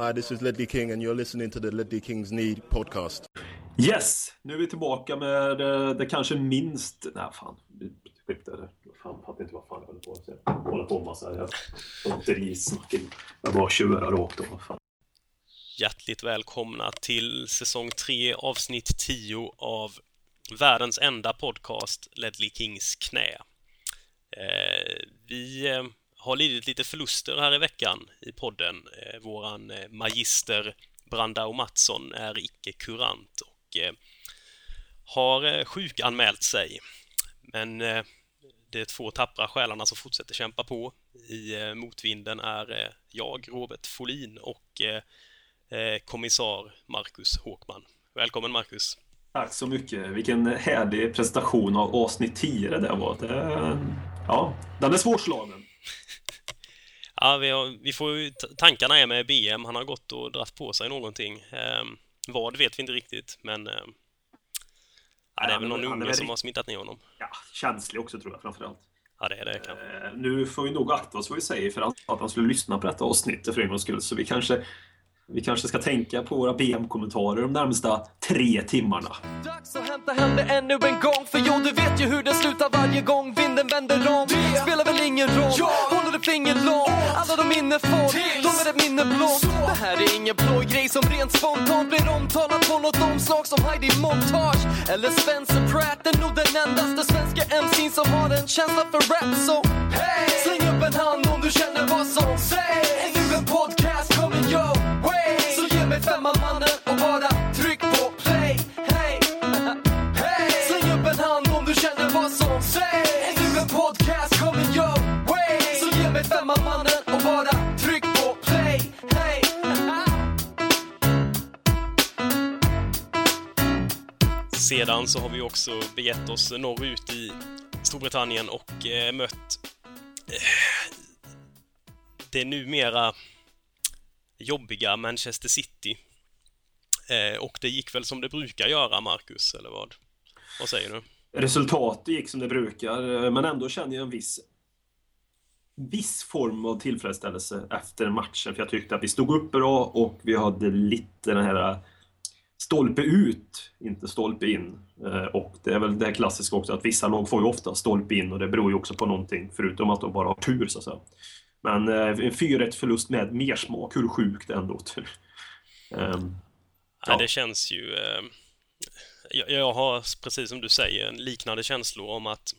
Hi, this is Ledley King and you're listening to the Ledley Kings Knee podcast. Yes, nu är vi tillbaka med det kanske minst... Nej, fan. Vi klippte det. Fan, fattar inte vad fan jag håller på att säga. Jag håller på en massa här. Jag drivsnacken. Jag bara tjurar rakt av. Fan. Hjärtligt välkomna till säsong 3, avsnitt 10 av världens enda podcast, Ledley Kings knä. Vi har lidit lite förluster här i veckan i podden. Våran magister Brandao Mattsson är icke-kurant och har sjukanmält sig. Men de två tappra själarna som fortsätter kämpa på i motvinden är jag, Robert Folin, och kommissar Marcus Håkman. Välkommen Marcus. Tack så mycket. Vilken härlig prestation av avsnitt 10 det där var. Ja, den är svårslagen. Ja, vi får ju tankarna är med BM. Han har gått och dratt på sig någonting. Vad vet vi inte riktigt, men ja, det är väl någon unge som har smittat ner honom. Ja, känslig också tror jag framförallt. Ja, det är det kan. Nu får vi nog akta oss vad vi säger för att han skulle lyssna på detta avsnittet för en gångs skull. Så vi kanske ska tänka på våra BM-kommentarer de närmsta 3 timmarna. Dags att hämta hem det ännu en gång. För jo, du vet ju hur det slutar varje gång vinden vänder om. Det spelar väl ingen roll, håller det finger långt. Alla de minne får, de är det minne blått. Det här är ingen blå grej som rent spontant blir omtalat på något omslag som Heidi Montage eller Spencer Pratt. Det är nog den endaste svenska MC'n som har en känsla för rap. Så hey, släng upp en hand om du känner vad som sägs. Är nu en podcast coming your way. Så ge mig femma mannen och bara tryck på play. Hey, hey. Släng upp en hand om du känner vad som sägs. Är du en podcast coming your way. Så ge mig femma mannen och bara tryck på play. Hey. Sedan så har vi också begett oss norrut i Storbritannien och mött det numera jobbiga Manchester City. Och det gick väl som det brukar göra, Marcus, eller vad? Vad säger du? Resultatet gick som det brukar, men ändå känner jag en viss form av tillfredsställelse efter matchen, för jag tyckte att vi stod upp bra och vi hade lite den här stolpe ut, inte stolpe in. Och det är väl det klassiska också, att vissa lag får ju ofta stolpe in och det beror ju också på någonting, förutom att de bara har tur så att säga. Men en 4-1 förlust med mer smak. Hur sjukt ändå. Ja. Det känns ju... Jag har, precis som du säger, en liknande känsla om att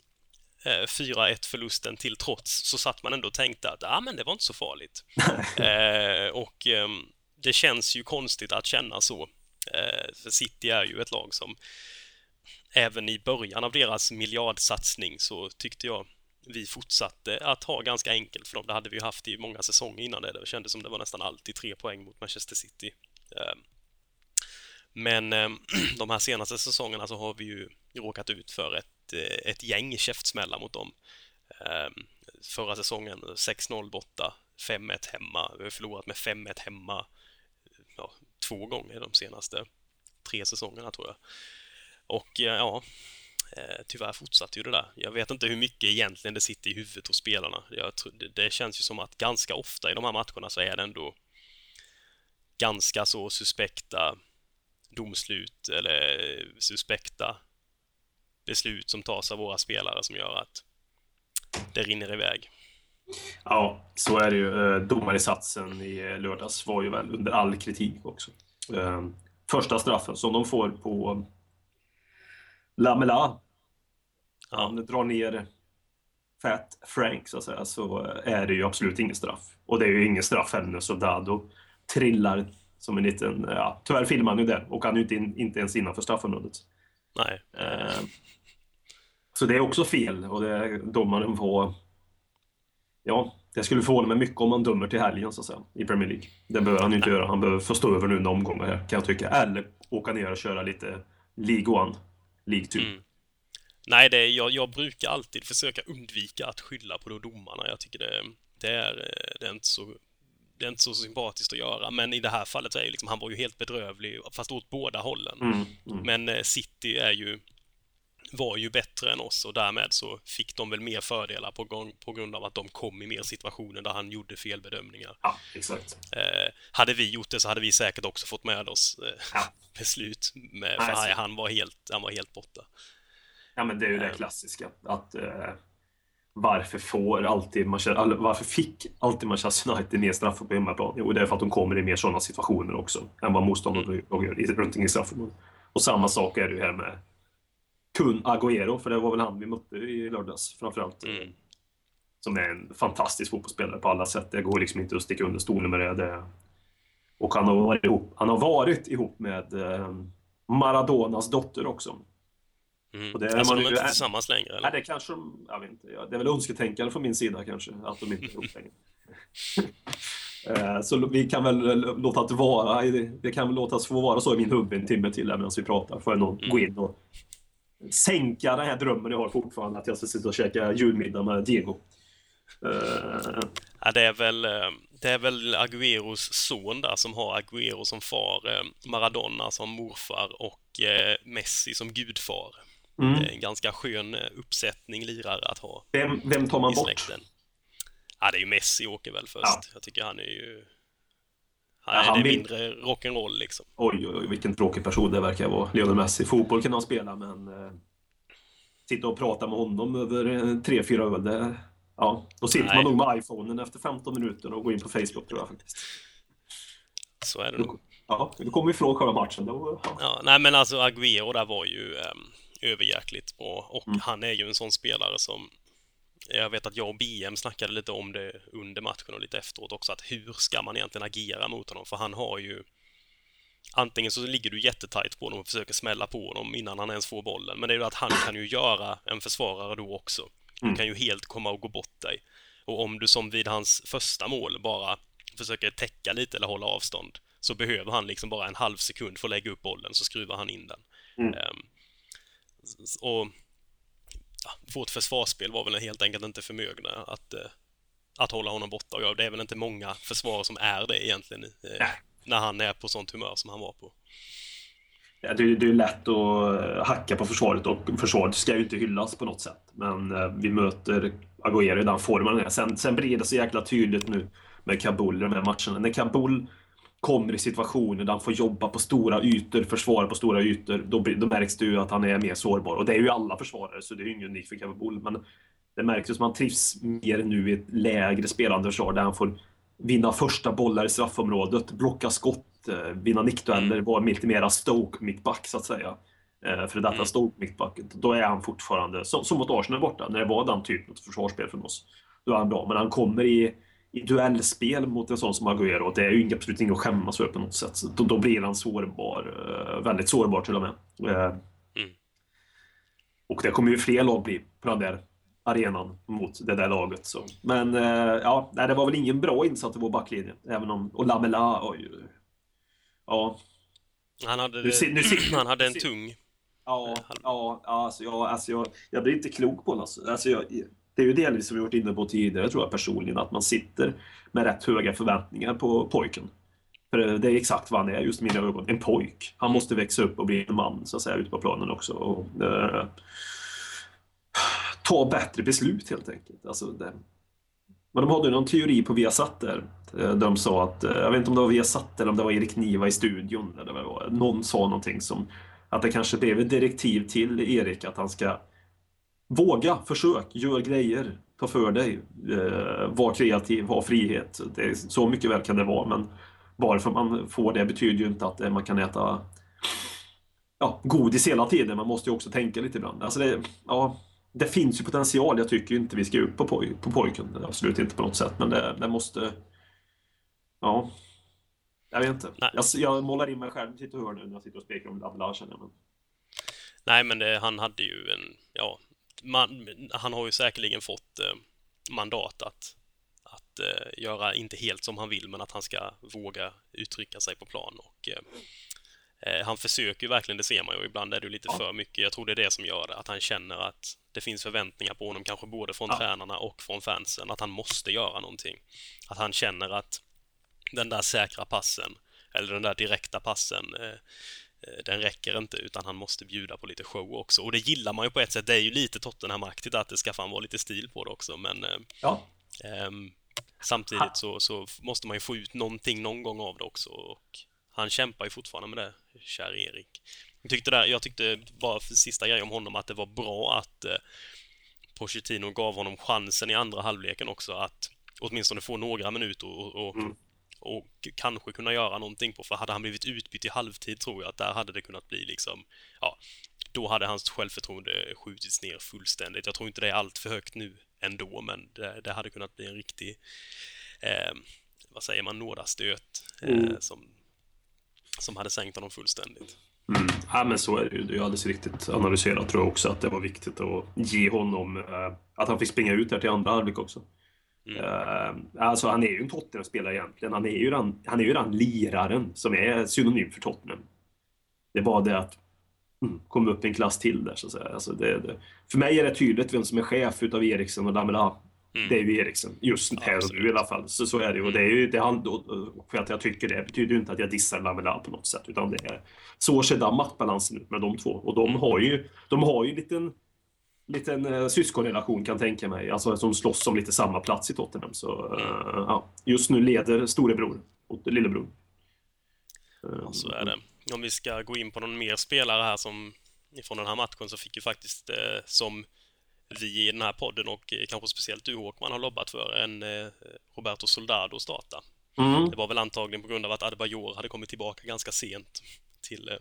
4-1 förlusten till trots så satt man ändå och tänkte att men det var inte så farligt. Och det känns ju konstigt att känna så. För City är ju ett lag som även i början av deras miljardsatsning så tyckte jag vi fortsatte att ha ganska enkelt för dem. Det hade vi ju haft i många säsonger innan det. Det kändes som det var nästan alltid 3 poäng mot Manchester City. Men de här senaste säsongerna så har vi ju råkat ut för ett gäng käftsmällar mot dem. Förra säsongen 6-0 borta, 5-1 hemma. Vi har förlorat med 5-1 hemma 2 gånger de senaste 3 säsongerna tror jag. Och ja... tyvärr fortsatte ju det där. Jag vet inte hur mycket egentligen det sitter i huvudet hos spelarna. Det känns ju som att ganska ofta i de här matcherna så är det ändå ganska så suspekta domslut eller suspekta beslut som tas av våra spelare som gör att det rinner iväg. Ja, så är det ju. Domarinsatsen i lördags var ju väl under all kritik också. Första straffen som de får på Lamela. Han drar ner Fat Frank så att säga, så är det ju absolut ingen straff. Och det är ju ingen straff ännu, så Dado trillar som en liten... Ja, tyvärr filmar han ju det och han är ju inte ens innanför straffområdet. Nej. Så det är också fel och domaren var... Ja, det skulle förhålla mig mycket om han dömer till helgen så att säga, i Premier League. Det behöver han ju inte göra. Han behöver förstå över nu en omgång här kan jag tycka. Eller åka ner och köra lite League One. Nej, jag brukar alltid försöka undvika att skylla på domarna. Jag tycker det är inte så sympatiskt att göra. Men i det här fallet så är ju liksom, han var ju helt bedrövlig fast åt båda hållen. Men City är ju var ju bättre än oss, och därmed så fick de väl mer fördelar på grund av att de kom i mer situationer där han gjorde felbedömningar. Ja, exakt. Hade vi gjort det så hade vi säkert också fått med oss beslut med, för alltså, han var helt borta. Ja, men det är ju det klassiska att varför fick alltid Manchester United ner straffar på hemmaplan? Jo, det är för att de kommer i mer sådana situationer också än vad motståndarna gör runt omkring straffområdet. Och samma sak är det ju här med Aguerro, för det var väl han vi mötte i lördags framförallt, som är en fantastisk fotbollsspelare på alla sätt. Det går liksom inte att sticka under stolen med det. Och han har varit ihop med Maradonas dotter också. Mm. Och det, alltså, man, de är inte tillsammans längre, eller? Nej, det kanske de, jag vet inte, det är väl önsketänkande från min sida kanske, att de inte är ihop längre. Så vi kan väl låta det vara, det kan väl låtas få vara så i min huvud en timme till medan vi pratar, för någon gå in och sänka den här drömmen jag har fortfarande att jag ska sitta och käka julmiddag med Diego. Ja, det är väl Agueros son där som har Aguero som far, Maradona som morfar och Messi som gudfar. Det är en ganska skön uppsättning lirare att ha. Vem tar man bort? Ja, det är ju Messi åker väl först. Ja. Jag tycker han är ju... Han är mindre rock'n'roll liksom. Oj, vilken tråkig person det verkar vara. Lionel Messi, fotboll kan han spela, men sitta och prata med honom över 3-4 öl där. Ja, då sitter man nog med iPhonen efter 15 minuter och går in på Facebook, tror jag faktiskt. Så är det nog. Ja, då kommer vi ifrån själva matchen då. Ja. Ja, nej, men alltså Aguero där var ju överjäkligt bra. Och han är ju en sån spelare som... Jag vet att jag och BM snackade lite om det under matchen och lite efteråt också, att hur ska man egentligen agera mot honom? För han har ju... Antingen så ligger du jättetajt på honom och försöker smälla på honom innan han ens får bollen. Men det är ju att han kan ju göra en försvarare då också. Du kan ju helt komma och gå bort dig. Och om du som vid hans första mål bara försöker täcka lite eller hålla avstånd, så behöver han liksom bara en halv sekund för att lägga upp bollen, så skruvar han in den. Och... vårt försvarsspel var väl helt enkelt inte förmögna att hålla honom borta. Och det är väl inte många försvarare som är det egentligen när han är på sånt humör som han var på. Ja, det är lätt att hacka på försvaret, och försvaret ska ju inte hyllas på något sätt. Men vi möter Aguero i den formen. Sen blir det så jäkla tydligt nu med Kabul i de här matcherna. När Kabul kommer i situationer där han får jobba på stora ytor, försvara på stora ytor, då märks det ju att han är mer sårbar. Och det är ju alla försvarare, så det är ju ingen unikt för Kabul, men det märks ju som han trivs mer nu i ett lägre spelande försvar där han får vinna första bollar i straffområdet, blocka skott, vinna nickdueller, vara lite mera Stoke mittback så att säga. För det detta Stoke mittbacket, då är han fortfarande, som mot Arsenal borta, när det var den typen av försvarsspel för oss, då är han bra. Men han kommer i duellspel mot en sån som Aguero, det är ju absolut inget att skämmas för på något sätt. Då blir han sårbar, väldigt sårbar till och med. Och det kommer ju fler lag bli på den där arenan mot det där laget. Så. Men ja, det var väl ingen bra insats i vår backlinje, även om och Lamela och ja. Han hade en tung. Jag blir inte klok på det. Det är ju delvis som vi har varit inne på tidigare, tror jag personligen, att man sitter med rätt höga förväntningar på pojken. För det är exakt vad han är, just mina ögon. En pojk. Han måste växa upp och bli en man, så att säga, ute på planen också. Och ta bättre beslut, helt enkelt. Alltså, men de hade ju någon teori på Viasat där. De sa att, jag vet inte om det var Viasat eller om det var Erik Niva i studion. Eller vad det var. Någon sa någonting som att det kanske blev ett direktiv till Erik att han ska våga, försök, gör grejer, ta för dig, var kreativ, ha frihet. Det är, så mycket väl kan det vara, men bara för att man får det betyder ju inte att man kan äta godis hela tiden. Man måste ju också tänka lite ibland. Alltså det finns ju potential, jag tycker inte vi ska upp på pojken, absolut inte på något sätt, men det måste... Ja, jag vet inte. Jag målar in mig själv, sitter och hör nu när jag sitter och spekar om Lamela, känner jag. Men... Nej, men han hade ju en... Ja. Han har ju säkerligen fått mandat att göra inte helt som han vill, men att han ska våga uttrycka sig på plan, och han försöker ju verkligen, det ser man ju, ibland är det lite för mycket. Jag tror det är det som gör det, att han känner att det finns förväntningar på honom, kanske både från tränarna och från fansen, att han måste göra någonting, att han känner att den där säkra passen eller den där direkta passen den räcker inte, utan han måste bjuda på lite show också. Och det gillar man ju på ett sätt. Det är ju lite Tottenham-aktigt att det ska fan vara lite stil på det också. Men ja. Samtidigt så måste man ju få ut någonting någon gång av det också. Och han kämpar ju fortfarande med det, kär Erik. Jag tyckte bara för sista grejen om honom, att det var bra att Pochettino gav honom chansen i andra halvleken också, att åtminstone få några minuter och kanske kunna göra någonting på. För hade han blivit utbytt i halvtid, tror jag att där hade det kunnat bli liksom, ja, då hade hans självförtroende skjutits ner fullständigt. Jag tror inte det är allt för högt nu ändå, men det hade kunnat bli en riktig vad säger man, nådastöt som hade sänkt honom fullständigt. Ja, men så är det ju. Jag hade riktigt analyserat, tror jag också, att det var viktigt att ge honom att han fick springa ut där till andra halvlek också. Alltså han är ju en Tottenham-spelare egentligen. Han är ju den liraren som är synonym för Tottenham. Det är bara det att komma upp en klass till där, så att säga. Alltså, för mig är det tydligt vem som är chef utav Eriksen och Lamela. Det är ju Eriksen, just här nu i alla fall. Så är det ju. Och det är ju det han, för att jag tycker det betyder ju inte att jag dissar Lamela på något sätt, utan det är så ser den maktbalansen ut med de två. Och de har ju en liten syskonrelation, kan tänka mig. Alltså som slåss om lite samma plats i Tottenham. Så ja, just nu leder storebror och lillebror. Så är det. Om vi ska gå in på någon mer spelare här som från den här matchen, så fick ju faktiskt som vi i den här podden och kanske speciellt du, Håkman, har lobbat för en Roberto Soldado starta. Det var väl antagligen på grund av att Adebayor hade kommit tillbaka ganska sent till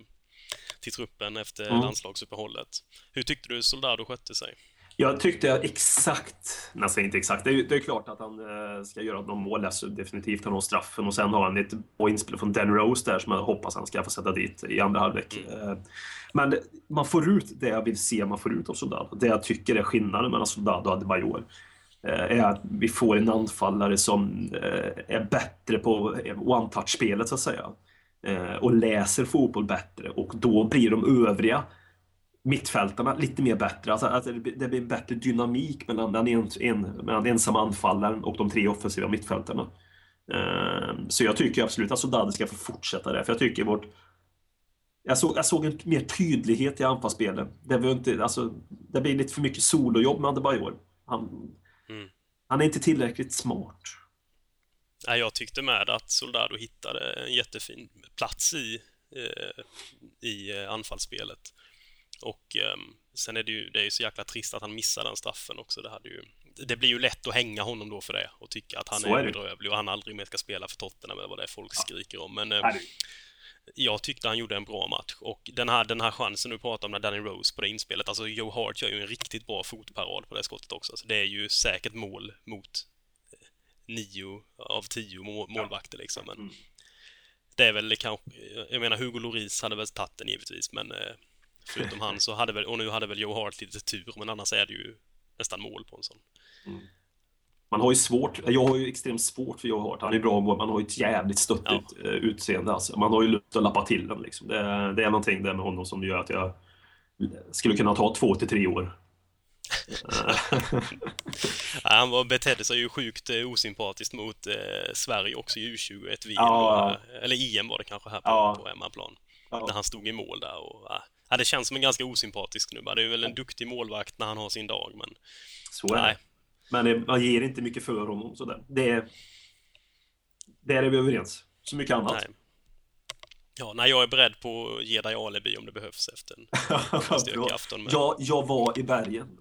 truppen efter landslagsuppehållet. Hur tyckte du Soldado skötte sig? Jag tyckte exakt, nästan inte exakt. Det är klart att han ska göra någon mål, alltså definitivt har någon straffen, och sen har han ett inspel från Dan Rose där som jag hoppas han ska få sätta dit i andra halvlek. Men man får ut det jag vill se, man får ut av Soldado. Det jag tycker är skillnaden mellan Soldado och Adebayor är att vi får en anfallare som är bättre på one-touch-spelet, så att säga, och läser fotboll bättre, och då blir de övriga mittfältarna lite mer bättre. Alltså att det blir en bättre dynamik mellan mellan ensamma anfallaren och de tre offensiva mittfältarna. Så jag tycker absolut att Soldado ska få fortsätta det. För jag tycker jag såg en mer tydlighet i anfallsspelen. Det blir lite för mycket solojobb med Adebayor. Han är inte tillräckligt smart. Jag tyckte med att Soldado hittade en jättefin plats i anfallsspelet. Och sen är det är ju så jäkla trist att han missar den straffen också. Det blir ju lätt att hänga honom då för det och tycka att han är bedrövlig och han aldrig mer ska spela för Tottenham eller vad det är folk skriker om. Men jag tyckte han gjorde en bra match. Och den här chansen du pratar om när Danny Rose på det inspelet, alltså Joe Hart gör ju en riktigt bra fotparad på det skottet också. Alltså, det är ju säkert mål mot 9 av 10 målvakter liksom. Men det är väl kanske, jag menar Hugo Lloris hade väl tagit den givetvis, men förutom han så hade väl Joe Hart lite tur, men annars är det ju nästan mål på en sån. Jag har ju extremt svårt för Joe Hart. Han är bra mål, man har ju ett jävligt stöttigt utseende alltså. Man har ju lust att lappa till den liksom. Det är någonting där med honom som gör att jag skulle kunna ta 2 till 3 år. Han betedde sig ju sjukt osympatiskt mot Sverige också i U21 eller EM var det kanske här på hemmaplan. Där han stod i mål där och det känns som en ganska osympatisk snubba. Det är väl en duktig målvakt när han har sin dag, men så är det. Men man ger inte mycket för honom så där. Det är vi överens. Så mycket annat. Nej. Ja, när jag är beredd på att ge dig alibi om det behövs efter en stök i afton. Men jag var i bergen.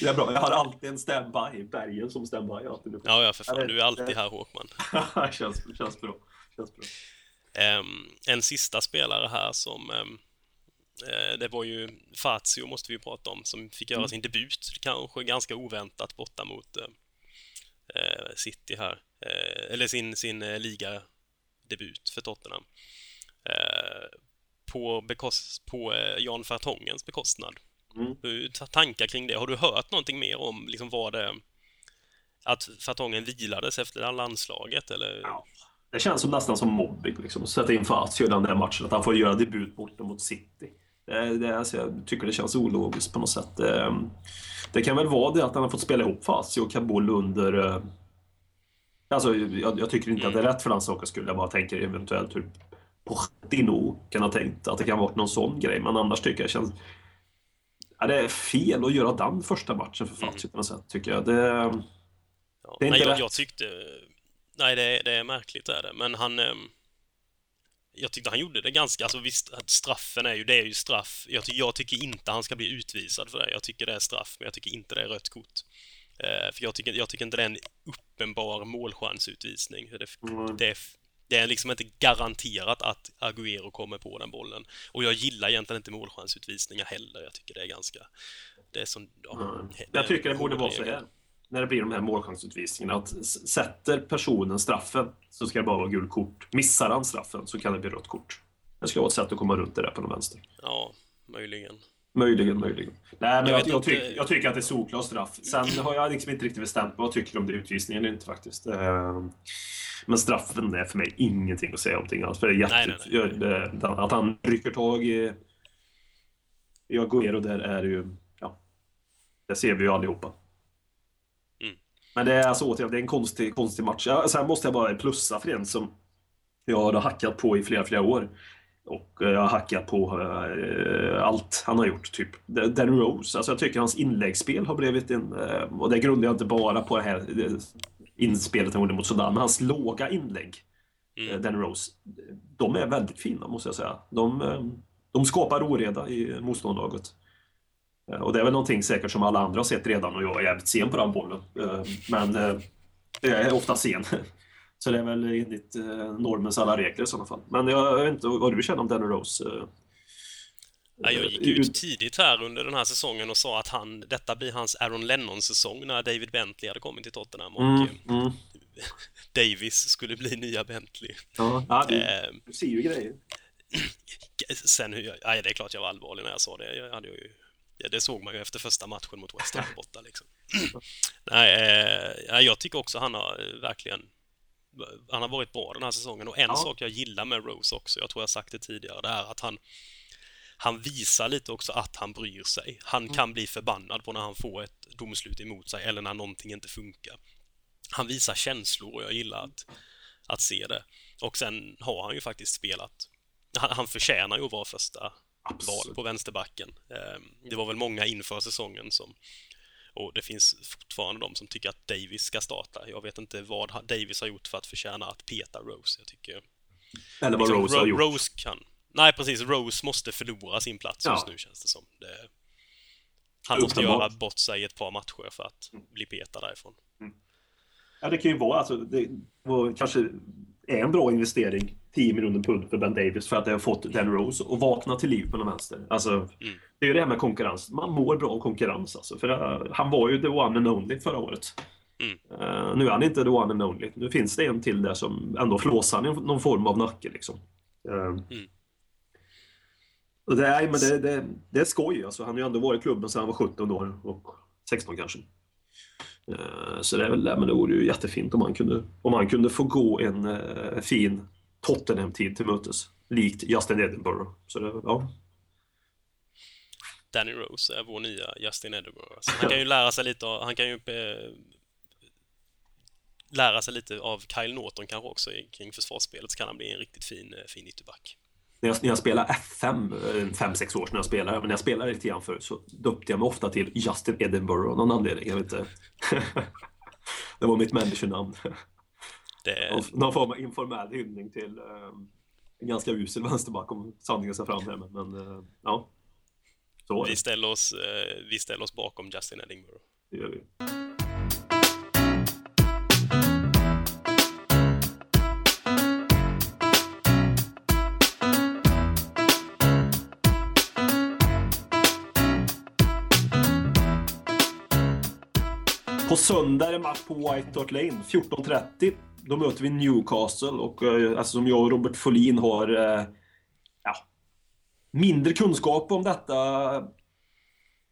Det är bra, jag har alltid en standby i bergen som standby. Ja, för fan, du är alltid här, Håkman. Känns bra. En sista spelare här som det var ju Fazio, måste vi prata om, som fick göra sin debut, kanske ganska oväntat, borta mot City här, eller sin ligadebut för Tottenham, på Jan Vertongens bekostnad. Tankar kring det? Har du hört någonting mer om liksom, var det att Vertongen vilades efter det här landslaget eller? Ja. Det känns som nästan som mobbing liksom, att sätta in Fazio i den där matchen, att han får göra debut borta mot City. Alltså, jag tycker det känns ologiskt på något sätt. Det kan väl vara det att han har fått spela ihop Fazio och Kabul under... Alltså, jag tycker inte att det är rätt för landslaget skulle. Jag bara tänker eventuellt hur Pochettino kan ha tänkt att det kan vara någon sån grej. Men annars tycker jag känns, ja, det är fel att göra den första matchen för Fazio på något sätt, tycker jag. Det är inte jag tyckte... Nej, det är märkligt är det. Men han... Jag tyckte han gjorde det ganska... Alltså visst, att straffen är ju... Det är ju straff. Jag tycker inte han ska bli utvisad för det. Jag tycker det är straff, men jag tycker inte det är rött kort. För jag tycker inte det är en uppenbar målchansutvisning. Det är liksom inte garanterat att Aguero kommer på den bollen. Och jag gillar egentligen inte målchansutvisningar heller. Jag tycker det är ganska... Det är som... Ja, jag tycker det borde vara så här. När det blir de här målchansutvisningarna, att sätter personen straffen så ska det bara vara gult kort. Missar han straffen så kan det bli rött kort. Det ska vara ett sätt att komma runt det där på den vänster. Ja, möjligen. Nej, men jag tycker att det är solklar straff. Sen har jag liksom inte riktigt bestämt vad jag tycker om det, utvisningen eller inte faktiskt. Men straffen är för mig ingenting att säga om alls. För det är jättet att han rycker tag i... Jag går ner och där är ju... Ja, det ser vi ju allihopa. Men det är alltså återigen, det är en konstig match. Så här måste jag bara plussa för en som jag har hackat på i flera år. Och jag har hackat på allt han har gjort, typ Danny Rose. Alltså jag tycker hans inläggsspel har blivit en... Och det grundar jag inte bara på det här inspelet han gjorde mot Sudan, men hans låga inlägg, Danny Rose, de är väldigt fina, måste jag säga. De skapar oreda i motståndarlaget. Och det är väl någonting säkert som alla andra har sett redan, och jag är jävligt sen på den bollen. Men jag är ofta sen. Så det är väl enligt normens alla regler i sådana fall. Men jag vet inte vad du känner om Danny Rose. Jag gick ut tidigt här under den här säsongen och sa att detta blir hans Aaron Lennon-säsong när David Bentley hade kommit till Tottenham. Och Davis skulle bli nya Bentley. Ja, du ser ju grejer. Sen hur jag... Nej, det är klart jag var allvarlig när jag sa det. Jag hade ju... Ja, det såg man ju efter första matchen mot West Ham borta liksom. Nej, jag tycker också han har verkligen... Han har varit bra den här säsongen. Och en sak jag gillar med Rose också, jag tror jag sagt det tidigare, det är att han visar lite också att han bryr sig. Han kan bli förbannad på när han får ett domslut emot sig eller när någonting inte funkar. Han visar känslor och jag gillar att se det. Och sen har han ju faktiskt spelat... Han förtjänar ju att vara första... Absolut. Val på vänsterbacken. Det var väl många inför säsongen som... Och det finns fortfarande de som tycker att Davis ska starta. Jag vet inte vad Davis har gjort för att förtjäna att peta Rose, jag tycker. Eller vad liksom, Rose har gjort. Rose kan... Nej, precis. Rose måste förlora sin plats just nu, känns det som. Han måste göra bort sig i ett par matcher för att bli petad därifrån. Ja, det kan ju vara... Alltså, det var kanske... är en bra investering, 10 miljoner pund för Ben Davis, för att det har fått Dan Rose och vakna till liv på den vänster. Alltså, det är ju det här med konkurrens. Man mår bra av konkurrens. Alltså. För han var ju the one and only förra året. Nu är han inte the one and only. Nu finns det en till där som ändå flåsar i någon form av nacke. Liksom. Och det är skoj. Alltså. Han har ju ändå varit i klubben sedan han var 17 år och 16 kanske. Så det är väl det, men det vore ju jättefint om han kunde få gå en fin Tottenham-tid till mötes, likt Justin Edinburgh. Så det, Danny Rose är vår nya Justin Edinburgh. Så han kan ju lära sig lite av, Kyle Naughton kanske också kring försvarsspelet, så kan han bli en riktigt fin ytterback. När jag spelar FM, 5-6 år sedan jag spelade, men när jag spelade lite grann förut så döpte jag mig ofta till Justin Edinburgh av någon anledning, jag vet inte. Det var mitt människonamn. Någon form av informell hyllning till en ganska usel vänsterback, om sanningen ska fram här, men ja. Så vi ställer oss bakom Justin Edinburgh. Det gör vi. På söndag är det match på White Hart Lane, 14.30. Då möter vi Newcastle, och alltså, som jag och Robert Folin har mindre kunskap om detta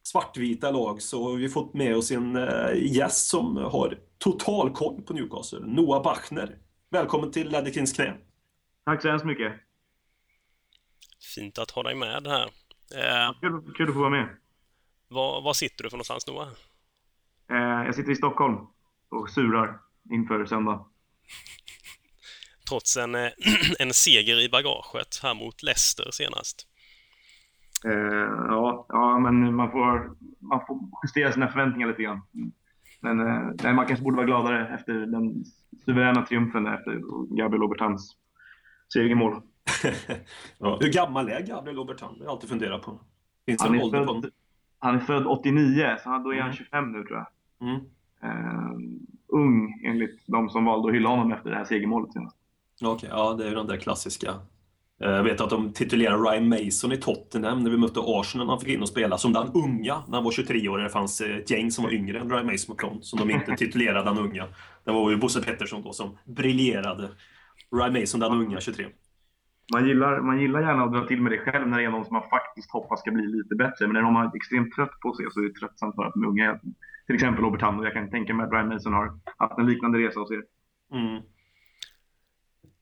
svartvita lag, så har vi fått med oss en gäst som har total koll på Newcastle, Noah Bachner. Välkommen till Ledley Kings Knee. Tack så hemskt mycket. Fint att ha dig med här. Kul att få vara med. Var sitter du för någonstans, Noah? Jag sitter i Stockholm och surar inför söndag. trots en seger i bagaget här mot Leicester senast. Ja, men man får justera sina förväntningar lite grann. Men nej, man kanske borde vara gladare efter den suveräna triumfen efter Gabriel Aubertans segermål. Ja. Hur gammal är Gabriel Aubertans? Jag har alltid funderat på. Finns han, han är född 89, så då är han 25 nu, tror jag. Mm. Ung enligt de som valde att hylla honom efter det här segermålet senast. Okej, ja, det är ju den där klassiska. Jag vet att de titulerar Ryan Mason i Tottenham när vi mötte Arsenal. Han fick in och spela som den unga när han var 23 år. Det fanns ett gäng som var yngre än Ryan Mason och Klon, som de inte titulerade den unga. Det var ju Bosse Pettersson då som briljerade. Ryan Mason, den unga, 23. Man gillar gärna att dra till med det själv när det är någon som man faktiskt hoppas ska bli lite bättre. Men när de har extremt trött på sig så är det tröttsamt för att de unga. Till exempel Aubertans, och jag kan tänka mig att Ryan Mason har haft en liknande resa hos er. Mm.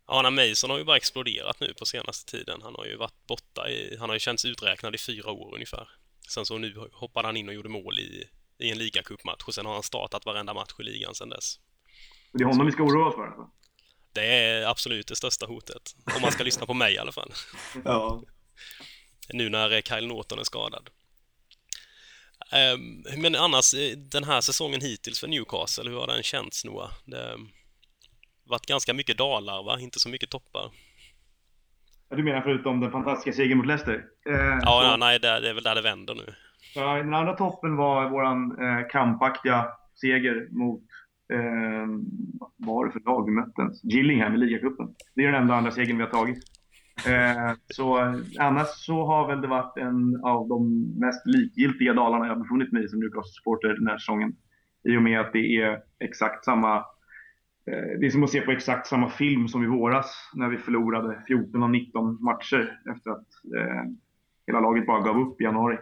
Ja, Mason har ju bara exploderat nu på senaste tiden. Han har ju varit borta han har ju känts uträknad i 4 år ungefär. Sen så nu hoppade han in och gjorde mål i en ligacupmatch, och sen har han startat varenda match i ligan sedan dess. Det är honom vi ska oroa oss för, alltså. Det är absolut det största hotet, om man ska lyssna på mig i alla fall. Ja. Nu när Kyle Naughton är skadad. Men annars, den här säsongen hittills för Newcastle, hur har den känts, Noah? Det varit ganska mycket dalar, va? Inte så mycket toppar. Du menar förutom den fantastiska segern mot Leicester? Det är väl där det vänder nu. Ja, den andra toppen var våran kampaktiga seger mot vad var det för dag vi möttes? Gillingham i ligacupen. Det är den enda andra segern vi har tagit. Så annars så har väl det varit en av de mest likgiltiga dalarna jag har befunnit mig som Newcastle-supporter den här säsongen. I och med att det är exakt samma. Det är som att se på exakt samma film som i våras när vi förlorade 14 av 19 matcher efter att hela laget bara gav upp i januari.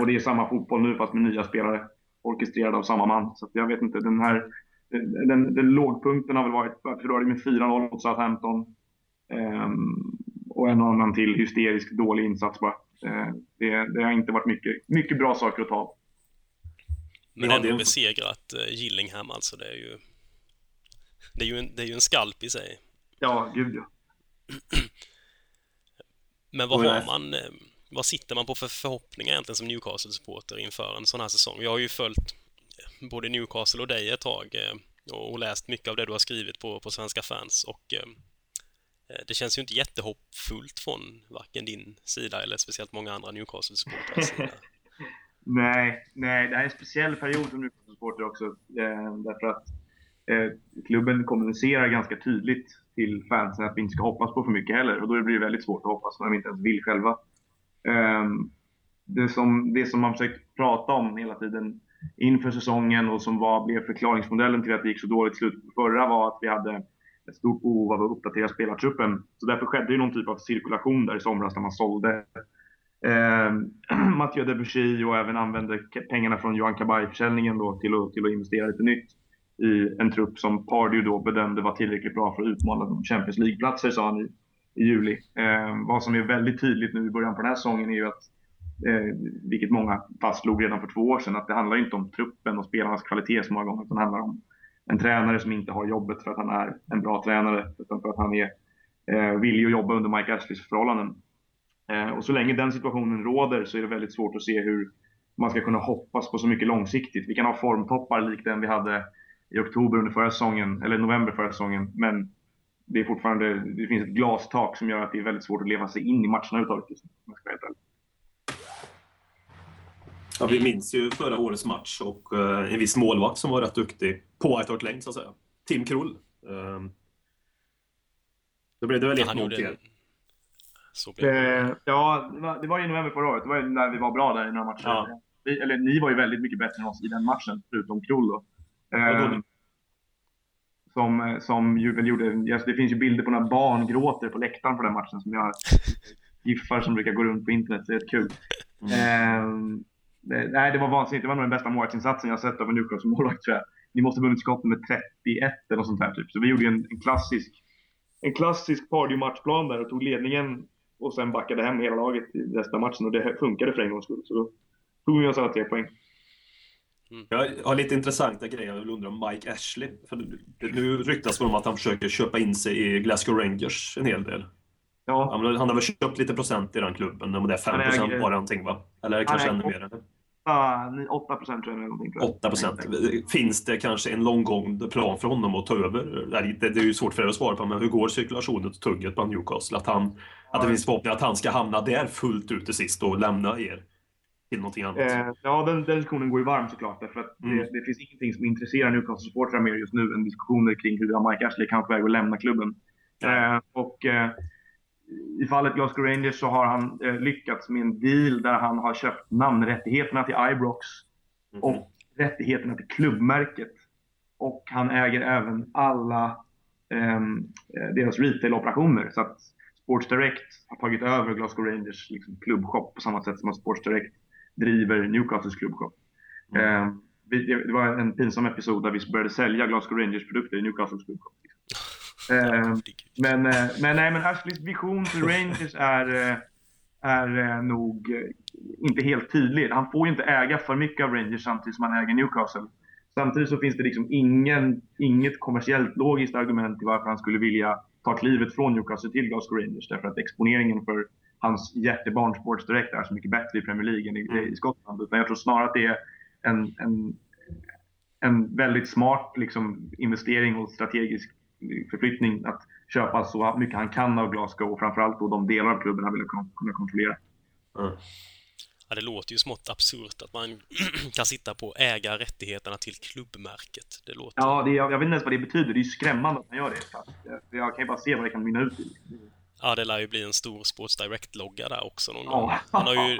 Och det är samma fotboll nu fast med nya spelare orkestrerade av samma man. Så att jag vet inte, den lågpunkten har väl varit att förlorade med 4-0 mot Southampton. Och en annan till hysterisk dålig insats bara. Det har inte varit mycket bra saker att ta. Men ändå besegrat Gillingham, alltså det är ju... Det är ju en skalp i sig. Ja, gud ja. Men vad sitter man på för förhoppningar egentligen som Newcastle-supporter inför en sån här säsong? Jag har ju följt både Newcastle och dig ett tag och läst mycket av det du har skrivit på Svenska Fans, och det känns ju inte jättehoppfullt från varken din sida eller speciellt många andra Newcastle-supporters sida. Nej, det här är en speciell period som Newcastle-supporter också, därför att klubben kommunicerar ganska tydligt till fansen att vi inte ska hoppas på för mycket heller. Och då blir det väldigt svårt att hoppas när vi inte ens vill själva. Det som man försökt prata om hela tiden inför säsongen, och som blev förklaringsmodellen till att det gick så dåligt slut på förra, var att vi hade ett stort behov av att uppdatera spelartruppen. Så därför skedde ju någon typ av cirkulation där i somras när man sålde Mathieu Debussy och även använde pengarna från Johan Kabay-försäljningen då till att investera lite nytt i en trupp som Pardew då bedömde var tillräckligt bra för att utmana de Champions League-platser, sa han i juli. Vad som är väldigt tydligt nu i början på den här säsongen är ju att, vilket många fastslog redan för 2 år sedan, att det handlar inte om truppen och spelarnas kvalitet så många gånger, utan det handlar om en tränare som inte har jobbet för att han är en bra tränare, utan för att han är villig att jobba under Mike Ashleys förhållanden. Och så länge den situationen råder så är det väldigt svårt att se hur man ska kunna hoppas på så mycket långsiktigt. Vi kan ha formtoppar likt den vi hade i oktober under förra säsongen, eller november förra säsongen, men det är fortfarande, det finns ett glastak som gör att det är väldigt svårt att leva sig in i matcherna uttaget. Ja, vi minns ju förra årets match och en viss målvakt som var rätt duktig på ett hårt längd, så att säga. Tim Krull. Då blev det väl ett mål till. Ja, det var i november förra året. Det var ju när vi var bra där i några matcher. Ja. Ni var ju väldigt mycket bättre än oss i den matchen, förutom Krull då. Som ju väl gjorde, alltså det finns ju bilder på några barn gråter på läktaren på den matchen som jag giffar som brukar gå runt på internet, så det är ett kul. Det var vansinnigt, det var nog den bästa målvaktsinsatsen jag sett av en Newcastle-målvakt, tror jag. Ni måste ha vunnit skotten med 31 eller sånt här typ. Så vi gjorde en klassisk Pardew-matchplan där och tog ledningen och sen backade hem hela laget i resten av matchen, och det funkade för en gångs skull. Så då tog vi oss alla 3 poäng. Jag har lite intressanta grejer. Jag undrar om Mike Ashley. För nu ryktas det om att han försöker köpa in sig i Glasgow Rangers en hel del. Ja. Han har väl köpt lite procent i den klubben. Det är 5% bara någonting, va? Eller kanske ännu mer. 8% tror jag någonting. 8%. Finns det kanske en långgående plan för honom att ta över? Det är ju svårt för er att svara på, men hur går cirkulationen till tugget bland Newcastle? Att det finns förhoppning att han ska hamna där fullt ut till sist och lämna er till någonting annat. Ja, den diskussionen går ju varm såklart, därför att det finns ingenting som intresserar Newcastle-supportrar mer just nu än diskussioner kring hur Mike Ashley kan få väg att lämna klubben. I fallet Glasgow Rangers så har han lyckats med en deal där han har köpt namnrättigheterna till Ibrox och rättigheterna till klubbmärket. Och han äger även alla deras retail-operationer. Så att Sports Direct har tagit över Glasgow Rangers klubbshop på samma sätt som att Sports Direct driver Newcastles klubbshop. Det var en pinsam episod där vi började sälja Glasgow Rangers produkter i Newcastles klubbshop. Men Ashleys vision för Rangers är nog inte helt tydlig. Han får ju inte äga för mycket av Rangers samtidigt som han äger Newcastle. Samtidigt så finns det inget kommersiellt logiskt argument till varför han skulle vilja ta klivet från Newcastle till Glasgow Rangers, därför att exponeringen för hans hjärtebarn Sports Direct är så mycket bättre i Premier League än i Skottland. Utan jag tror snarare att det är en väldigt smart investering och strategisk förflyttning att köpa så mycket han kan av Glasgow och framförallt då de delar av klubben han vill kunna kontrollera. Ja, det låter ju smått absurt att man kan sitta på äga rättigheterna till klubbmärket. Det låter... Ja, jag vet inte ens vad det betyder. Det är ju skrämmande att man gör det. Så att, jag kan ju bara se vad det kan vinna ut i. Ja, det lär ju bli en stor Sports Direct-logga där också någon gång. Han har ju,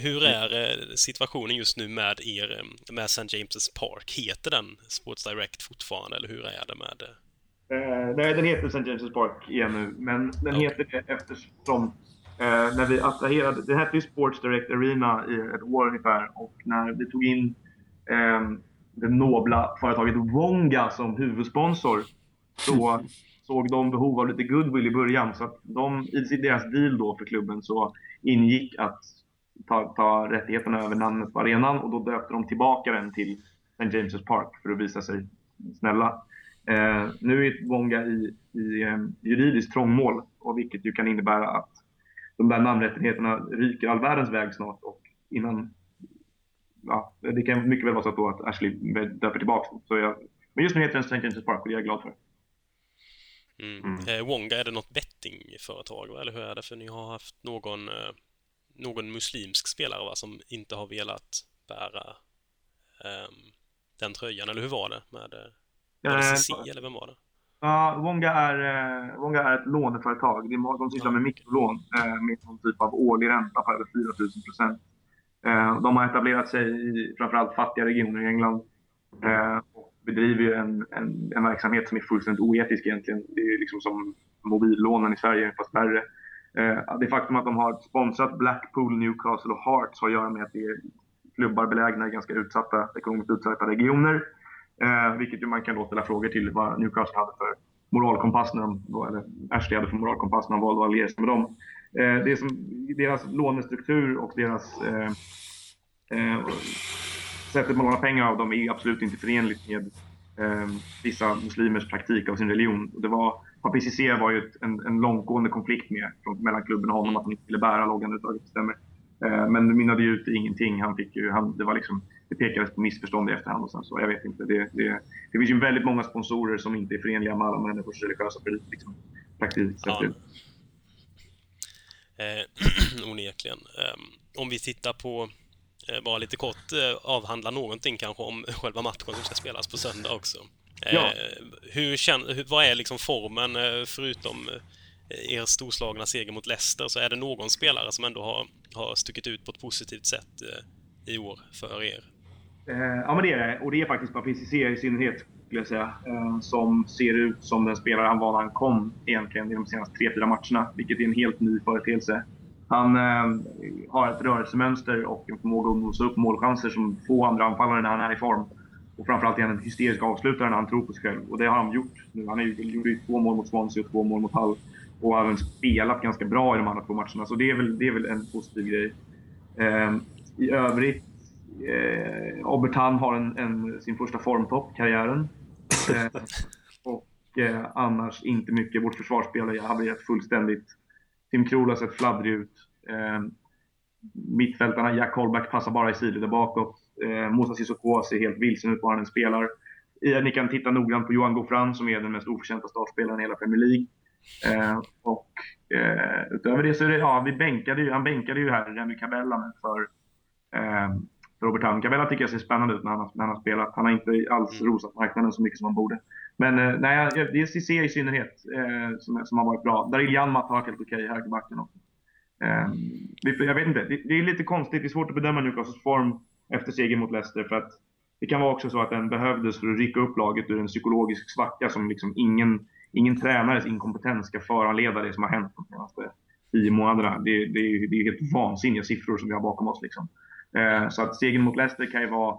hur är situationen just nu med er, med St. James's Park? Heter den Sports Direct fortfarande eller hur är det med det? Nej, den heter St. James's Park igen nu, men den heter det eftersom när vi attraherade, det hette ju Sports Direct Arena i ett år ungefär, och när vi tog in det nobla företaget Wonga som huvudsponsor så såg de behov av lite goodwill i början, så att i deras deal då för klubben så ingick att ta rättigheterna över namnet på arenan, och då döpte de tillbaka den till St. James's Park för att visa sig snälla. Nu är Wonga i juridiskt trångmål, och vilket ju kan innebära att de där namnrättigheterna ryker all världens väg snart, och det kan mycket väl vara så att, att Ashley döper tillbaka. Men just nu heter den St. James's Park och det är jag glad för. Wonga, är det något bettingföretag eller hur är det? För ni har haft någon muslimsk spelare, va, som inte har velat bära den tröjan, eller hur var det med... eller vem var det? Ja, Wonga är ett låneföretag. De sysslar med mikrolån med någon typ av årlig ränta på över 4 000%. De har etablerat sig i framförallt fattiga regioner i England och bedriver ju en verksamhet som är fullständigt oetisk egentligen. Det är som mobillånen i Sverige, fast värre. Det faktum att de har sponsrat Blackpool, Newcastle och Hearts har att göra med att det är klubbar belägna i ganska ekonomiskt utsatta regioner. Vilket ju man kan då ställa frågor till vad Newcastle hade för moralkompass eller Ashley hade för moralkompass när han valde att alliera sig med dem. Det är som deras lånestruktur och deras sättet man lånar pengar av dem är absolut inte förenligt med vissa muslimers praktik av sin religion. Det var, PCC var ju en långtgående konflikt mellan klubben och honom, att han inte ville bära loggan uttaget stämmer. Men det mynnade ju ut ingenting. Det pekades på missförstånd i efterhand och sen så. Jag vet inte. Det finns ju väldigt många sponsorer som inte är förenliga med alla människors religiösa praktik. Ja. Onekligen. Om vi tittar på, bara lite kort, avhandla någonting kanske om själva matchen som ska spelas på söndag också. Vad är formen förutom er storslagna seger mot Leicester? Så är det någon spelare som ändå har stuckit ut på ett positivt sätt i år för er? Ja, men det är det. Och det är faktiskt bara PCC i synnerhet, skulle jag säga, som ser ut som den spelare han var när han kom egentligen i de senaste 3-4 matcherna, vilket är en helt ny företeelse. Han har ett rörelsemönster och en förmåga att nosa upp målchanser som få andra anfallare när han är i form. Och framförallt är han en hysterisk avslutare när han tror på sig själv. Och det har han gjort nu. Han gjorde ju 2 mål mot Swansea och 2 mål mot Hull. Och har även spelat ganska bra i de andra 2 matcherna. Så det är väl en positiv grej. I övrigt Aubertan har sin första formtopp i karriären. Och annars inte mycket. Vårt försvarsspelare har blivit fullständigt. Tim Krul har sett fladdrig ut. Mittfältarna, Jack Holbeck passar bara i sidor där bakåt. Moussa Sissoko ser helt vilsen ut bara han spelar. Ni kan titta noggrant på Johan Gofran som är den mest oförtjänta startspelaren i hela Premier League. Utöver det så är det, han bänkade ju här Remy Cabella men för Robertan. Cabella tycker jag ser spännande ut när han spelar. Han har inte alls rosat marknaden så mycket som han borde. Men nej, det är Cissé i synnerhet som har varit bra. Där Janmat har helt okej i högerbacken också. Jag vet inte, det är lite konstigt. Det är svårt att bedöma Newcastles form efter seger mot Leicester för att det kan vara också så att den behövdes för att rycka upp laget ur en psykologisk svacka som liksom ingen tränares inkompetens ska föranleda det som har hänt de senaste 10 månaderna. Det är helt vansinniga siffror som vi har bakom oss liksom. Så att segern mot Leicester kan ju vara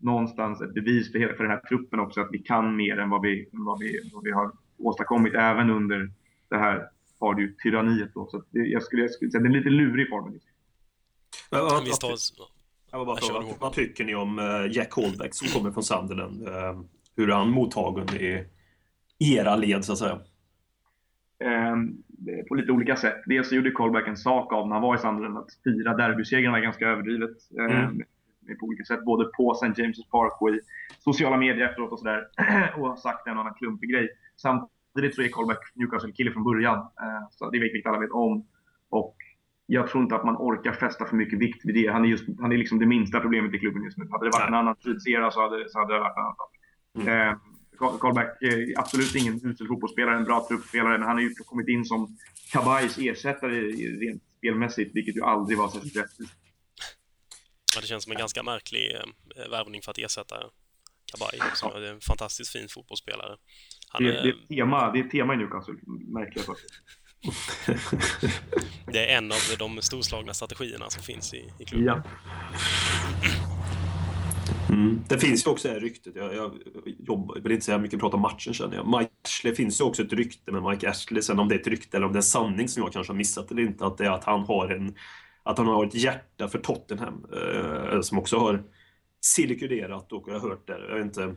någonstans ett bevis för den här truppen också, att vi kan mer än vad vi har åstadkommit även under det här Pardew-tyranniet då. Så att jag skulle säga det är lite lurig formen liksom. Vad tycker ni om Jack Holbeck som kommer från Sunderland? Hur är han mottagen i era led så att säga? På lite olika sätt. Dels gjorde Holbeck en sak av när han var i Sunderland att fira derbysegern var ganska överdrivet på olika sätt. Både på St. James' Park och i sociala medier efteråt och sådär. Och har sagt en annan klumpig grej. Samtidigt så är Holbeck Newcastle-kille från början. Så det vet alla vet om. Och jag tror inte att man orkar fästa för mycket vikt vid det. Han är liksom det minsta problemet i klubben just nu. Hade det varit en annan tidsera så hade det varit en annan. Karlbäck är absolut ingen usel fotbollsspelare, en bra truppspelare, men han har ju kommit in som Kabajs ersättare rent spelmässigt, vilket ju aldrig var särskilt rättvist. Ja, det känns som en ganska märklig värvning för att ersätta Kabaj som är en fantastiskt fin fotbollsspelare. Det är tema i Newcastle, märkliga saker. Det är en av de storslagna strategierna som finns i klubben. Ja. Det finns ju också det ryktet. Jag vill inte säga mycket prata om matchen känner jag. Mike Ashley, finns ju också ett rykte med Mike Ashley, sen om det är ett rykte eller om det är en sanning som jag kanske har missat eller inte, att det är att han har ett hjärta för Tottenham som också har cirkulerat och jag har hört det. Jag vet inte.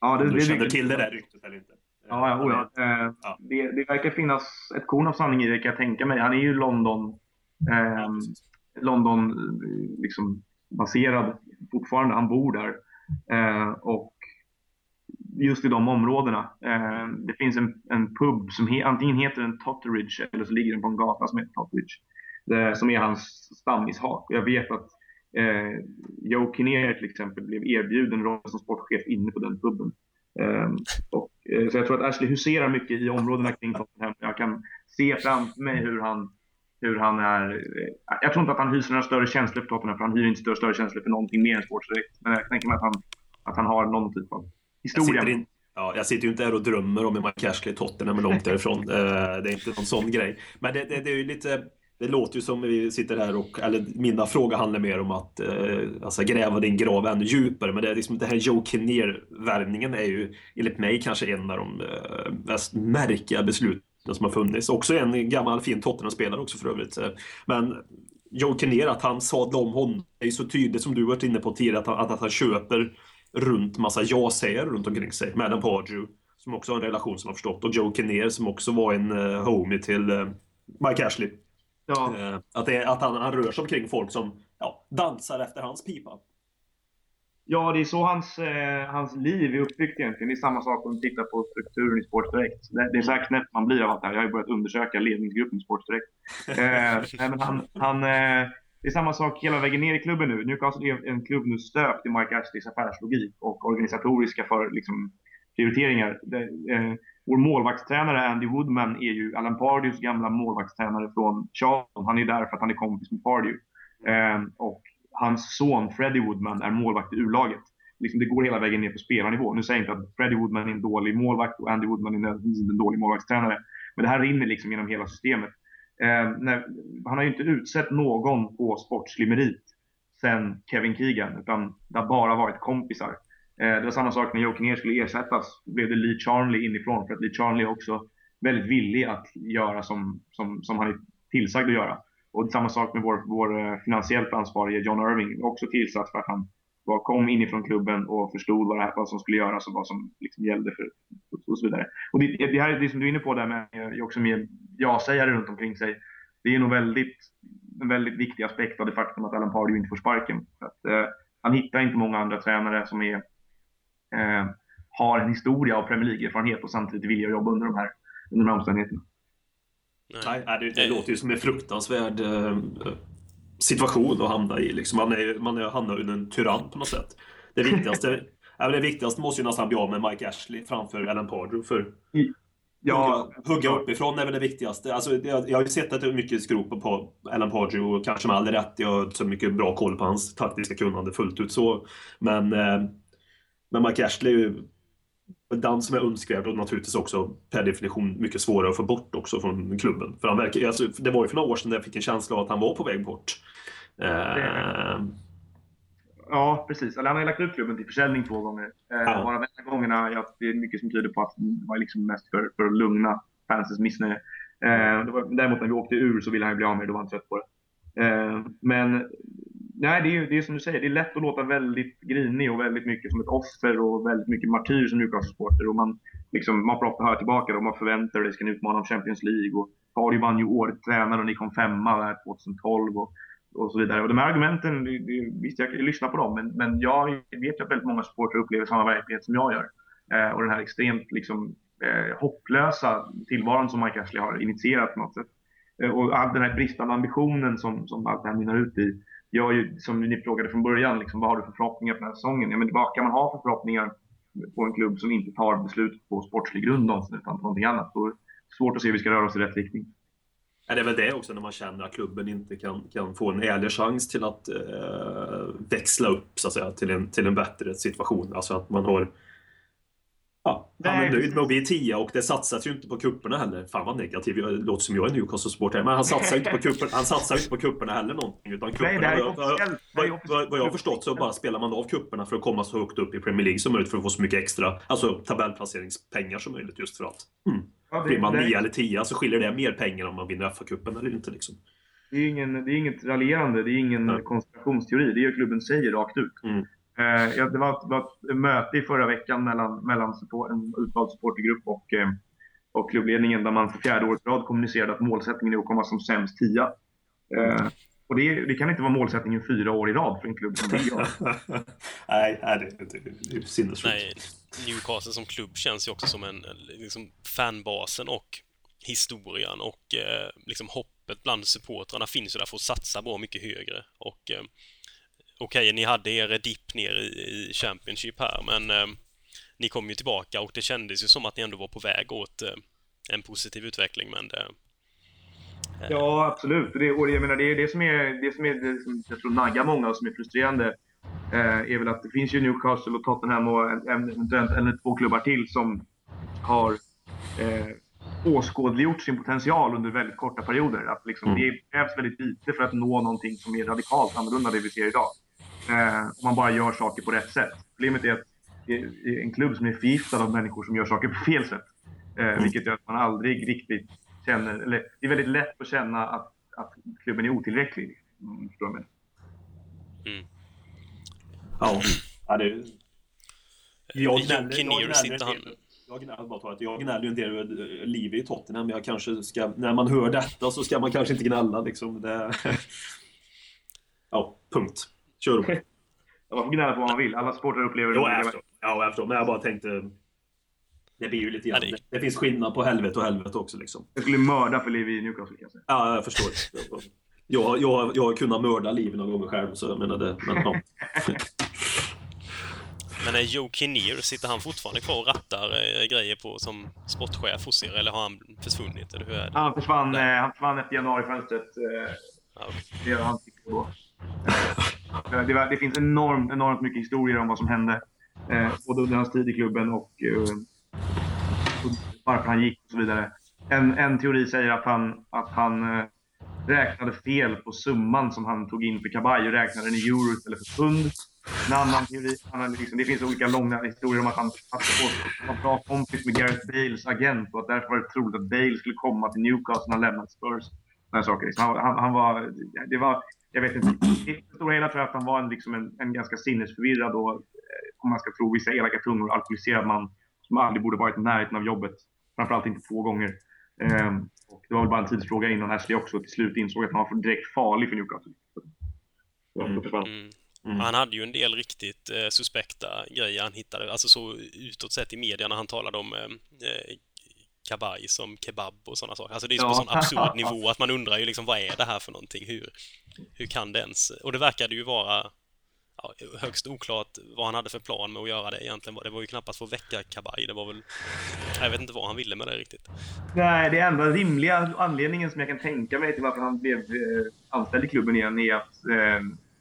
Ja, det känner till det där ryktet eller inte. Ja. Det verkar finnas ett korn av sanning i det, kan jag tänka mig. Han är ju London liksom baserad fortfarande, han bor där och just i de områdena. Det finns en pub som antingen heter den Totteridge eller så ligger den på en gata som heter Totteridge, som är hans stammishak. Jag vet att Joe Kinnear till exempel blev erbjuden roll som sportchef inne på den pubben. Så jag tror att Ashley huserar mycket i områdena kring Tottenham. Jag kan se framför mig hur han är. Jag tror inte att han hyser några större känslor för Tottenham, för han hyr inte större känslor för någonting mer än sportsdirekt. Men jag tänker mig att han har någon typ av historia. Jag sitter ju inte här och drömmer om en Mike Ashley i Tottenham men långt därifrån. Det är inte någon sån grej. Men det är ju lite. Det låter ju som vi sitter här och, eller mina frågor handlar mer om att gräva din grav ännu djupare. Men det är liksom det här Joe Kinnear-värvningen är ju enligt mig kanske en av de mest märkliga besluten som har funnits. Också en gammal fin Tottenham-spelare också för övrigt. Men Joe Kinnear, att han sadlade om honom, det är ju så tydligt som du varit inne på tidigare att han köper runt massa ja-säger runt omkring sig. Med Alan Pardew som också har en relation som har förstått och Joe Kinnear som också var en homie till Mike Ashley. Ja. Att han rör sig omkring folk som dansar efter hans pipa. Ja, det är så hans liv är uppbyggt egentligen. Det är samma sak om man tittar på strukturen i Sportsdirekt. Det är så här knäppt man blir av allt det här. Jag har ju börjat undersöka ledningsgruppen i Sportsdirekt. Det är samma sak hela vägen ner i klubben nu. Newcastle är en klubb nu stöpt i Mike Ashleys affärslogik och organisatoriska för liksom, prioriteringar. Vår målvaktstränare Andy Woodman är ju Alan Pardews gamla målvaktstränare från Charlton. Han är där för att han är kompis med Pardew. Och hans son Freddie Woodman är målvakt i U-laget. Liksom det går hela vägen ner på spelarnivå. Nu säger jag inte att Freddie Woodman är en dålig målvakt och Andy Woodman är en dålig målvaktstränare. Men det här rinner liksom genom hela systemet. Han har ju inte utsett någon på sportslig merit sen Kevin Keegan, utan det har bara varit kompisar. Det var samma sak när Joe Kinnear skulle ersättas. Blev det Lee Charnley inifrån, för att Lee Charnley är också väldigt villig att göra som han är tillsagd att göra. Och samma sak med vår finansiellt ansvarige John Irving, också tillsatt för att han kom inifrån klubben och förstod vad som skulle göras och vad som liksom gällde för, och så vidare. Och det här är det som du är inne på där med också med ja-sägare runt omkring sig. Det är nog en väldigt viktig aspekt av det faktum att Alan Pardew inte får sparken. För att, han hittar inte många andra tränare som har en historia av Premier League-erfarenhet och samtidigt vilja jobba under de här omständigheterna. Nej, det låter ju som en fruktansvärd situation att hamna i. Liksom. Man hamnar under en tyrann på något sätt. Det viktigaste måste ju nästan bli av med Mike Ashley framför Alan Pardew för... Ja, hugga uppifrån är väl det viktigaste. Alltså, jag har ju sett att det är mycket skrop på Alan Pardew och kanske med all rätt. Jag har så mycket bra koll på hans taktiska kunnande fullt ut så. Men Mike Ashley är ju den som är önskvärd och naturligtvis också per definition mycket svårare att få bort också från klubben. För han verkar, alltså, det var ju för några år sedan där jag fick en känsla av att han var på väg bort. Ja, precis. Eller han har lagt upp klubben till försäljning 2 gånger. Bara de här gångerna, det är mycket som tyder på att det var liksom mest för att lugna fansens missnöje. Däremot när vi åkte ur så ville han bli av med det, då var han trött på det. Men nej, det är som du säger, det är lätt att låta väldigt grinig och väldigt mycket som ett offer och väldigt mycket martyr som Newcastle-supporter. Och man får ofta höra tillbaka och man förväntar sig att utmana om Champions League. Och Pardew vann ju året tränare och ni kom 5:a 2012 och så vidare. Och de här argumenten, visst jag lyssnar på dem, men jag vet att väldigt många supportrar upplever samma verklighet som jag gör. Och den här extremt hopplösa tillvaron som Mike Ashley har initierat på något sätt. Och all den här bristande ambitionen som allt det här minnar ut i. Jag är ju, som ni frågade från början, vad har du för förhoppningar på den här säsongen? Ja, men vad kan man ha för förhoppningar på en klubb som inte tar beslut på sportslig grund utan på någonting annat? Då är det svårt att se hur vi ska röra oss i rätt riktning. Ja, det är väl det också när man känner att klubben inte kan få en ärlig chans till att växla upp så att säga, till en bättre situation. Alltså att man har... Ja, han är nöjd med att bli 10 och det satsas ju inte på kupporna heller. Fan vad negativ, det låter som jag är Newcastle-supporter. Men han satsar inte på kupporna, heller någonting. Utan kupporna, vad jag har förstått så bara spelar man av kupporna för att komma så högt upp i Premier League som möjligt. För att få så mycket extra, alltså tabellplaceringspengar som möjligt just för att. Blir man 9 eller 10 så skiljer det mer pengar om man vinner FA-kuppen eller inte liksom. Det är inget raljerande, det är ingen konspirationsteori. Det är ju klubben säger rakt ut. Det var ett möte i förra veckan mellan en utvald supportergrupp och klubbledningen där man för 4:e året rad kommunicerade att målsättningen är att komma som sämst 10. Och det kan inte vara målsättningen 4 år i rad för en klubb som ligger. Nej, det är sinnessjukt. Nej, Newcastle som klubb känns ju också som en fanbasen och historien och hoppet bland supportrarna finns ju där för att satsa bra mycket högre och okej, ni hade er dipp ner i Championship här, men ni kom ju tillbaka och det kändes ju som att ni ändå var på väg åt en positiv utveckling, men ja, absolut. Det är det som jag tror naggar många och som är frustrerande är väl att det finns ju Newcastle och Tottenham och en 2 klubbar till som har åskådliggjort sin potential under väldigt korta perioder. Att det krävs väldigt lite för att nå någonting som är radikalt annorlunda det vi ser idag. Om man bara gör saker på rätt sätt. Problemet är att det är en klubb som är förgiftad av människor som gör saker på fel sätt. Vilket gör att man aldrig riktigt känner... Eller, det är väldigt lätt att känna att klubben är otillräcklig. Förstår du vad jag menar? Ja, det är ju... Jag gnäller ju en del över livet i Tottenham, men jag kanske ska, när man hör detta så ska man kanske inte gnälla liksom. Det... Ja, punkt. Kör upp. Man får gnälla på vad man vill. Alla sportare upplever det. Men jag bara tänkte, det blir ju lite grann. Det finns skillnad på helvete och helvete också liksom. Jag skulle mörda för liv i Newcastle kanske. Ja, jag förstår. Jag har kunnat mörda liv någon gång själv, så jag menade, men Men Joe Kinnear, sitter han fortfarande kvar och rattar grejer på som sportchef hos er, eller har han försvunnit? Eller hur är det? Han försvann efter januarifönstret. Det gör han tycker då. Det finns enormt mycket historier om vad som hände. Både under hans tid i klubben och varför han gick och så vidare. En teori säger att han räknade fel på summan som han tog in för Kabul och räknade den i euro eller för pund. En annan teori, det finns olika långa historier om att han var en bra kompis med Gareth Bales agent och att därför var det troligt att Bale skulle komma till Newcastle när han lämnade Spurs. här saker. Han var, det var, jag vet inte, i det stora hela tror jag att han var en ganska sinnesförvirrad och, om man ska tro vissa elaka tungor, alkoholiserad man som aldrig borde varit i närheten av jobbet, framförallt inte 2 gånger. Och det var väl bara en tidsfråga innan Ashley också till slut insåg att han var direkt farlig för Newcastle. Han hade ju en del riktigt suspekta grejer han hittade, alltså så utåt sett i media när han talade om kabaj som kebab och sådana saker. Alltså det är ju på en sån absurd nivå att man undrar ju liksom, vad är det här för någonting? Hur kan det ens? Och det verkade ju vara högst oklart vad han hade för plan med att göra det egentligen. Det var ju knappast för att väcka kabaj. Det var väl, jag vet inte vad han ville med det riktigt. Nej, det enda rimliga anledningen som jag kan tänka mig till varför han blev anställd i klubben igen är att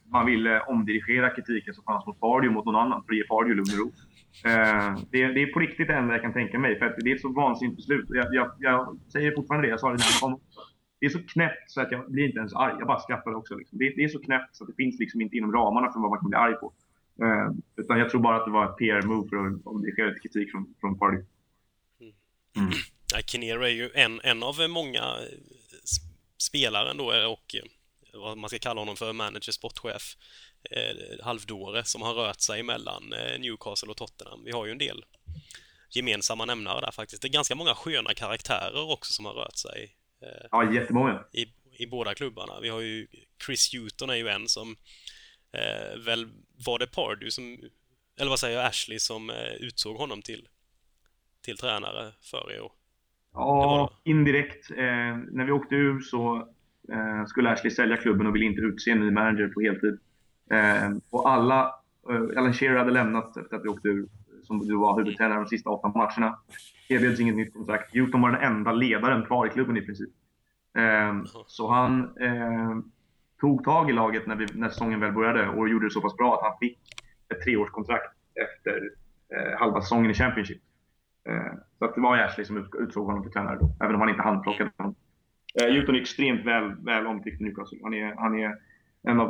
man ville omdirigera kritiken som fanns mot Pardew mot någon annan för att ge Pardew lugn och ro. Det är på riktigt det enda jag kan tänka mig, för att det är ett så vansinnigt beslut. Jag säger fortfarande det, jag sa det när jag kom. Det är så knäppt så att jag blir inte ens arg. Jag bara skrattar också. Det är så knäppt så att det finns inte inom ramarna för vad man kan bli arg på. Utan jag tror bara att det var ett PR-move för att omdirigera kritik från Pardew. Kinero är ju en av många spelare då, och vad man ska kalla honom för, manager, sportchef, halvdåre som har rört sig mellan Newcastle och Tottenham. Vi har ju en del gemensamma nämnare där faktiskt. Det är ganska många sköna karaktärer också som har rört sig jättemånga i båda klubbarna. Vi har ju Chris Hughton är ju en som väl var det Pardew som, eller vad säger jag, Ashley som utsåg honom till tränare för i år. Ja, indirekt. När vi åkte ur så skulle Ashley sälja klubben och ville inte utse en ny manager på heltid. Och alla, Alan Shearer hade lämnat efter att vi åkte ur, som du var huvudtränare de sista 8 matcherna. Erbjöds inget nytt kontrakt. Hughton var den enda ledaren kvar i klubben i princip. Så han tog tag i laget när säsongen väl började och gjorde det så pass bra att han fick ett 3-årskontrakt efter halva säsongen i Championship. Så att det var Ashley som utsåg honom till tränare då, även om han inte handplockade honom. Hughton är extremt väl omtyckt i Newcastle. Han är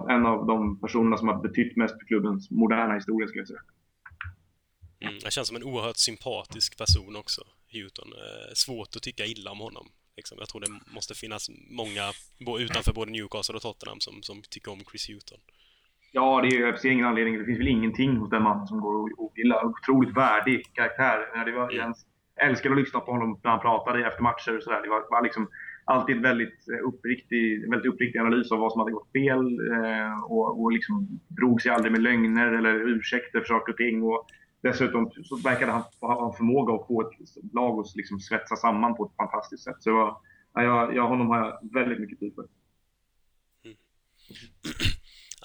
en av de personerna som har betytt mest för klubbens moderna historia, skulle jag säga. Han känns som en oerhört sympatisk person också, Hughton. Svårt att tycka illa om honom. Jag tror det måste finnas många utanför både Newcastle och Tottenham som tycker om Chris Hughton. Ja, jag ser ingen anledning. Det finns väl ingenting hos den mannen som går och gillar. Otroligt värdig karaktär. Jag älskade att lyssna på honom när han pratade efter matcher och sådär. Det var alltid väldigt uppriktig analys av vad som hade gått fel och drog sig aldrig med lögner eller ursäkter för saker och ting. Och dessutom så verkade han ha förmåga att få ett lag att svetsa samman på ett fantastiskt sätt. Så honom har jag väldigt mycket tid för.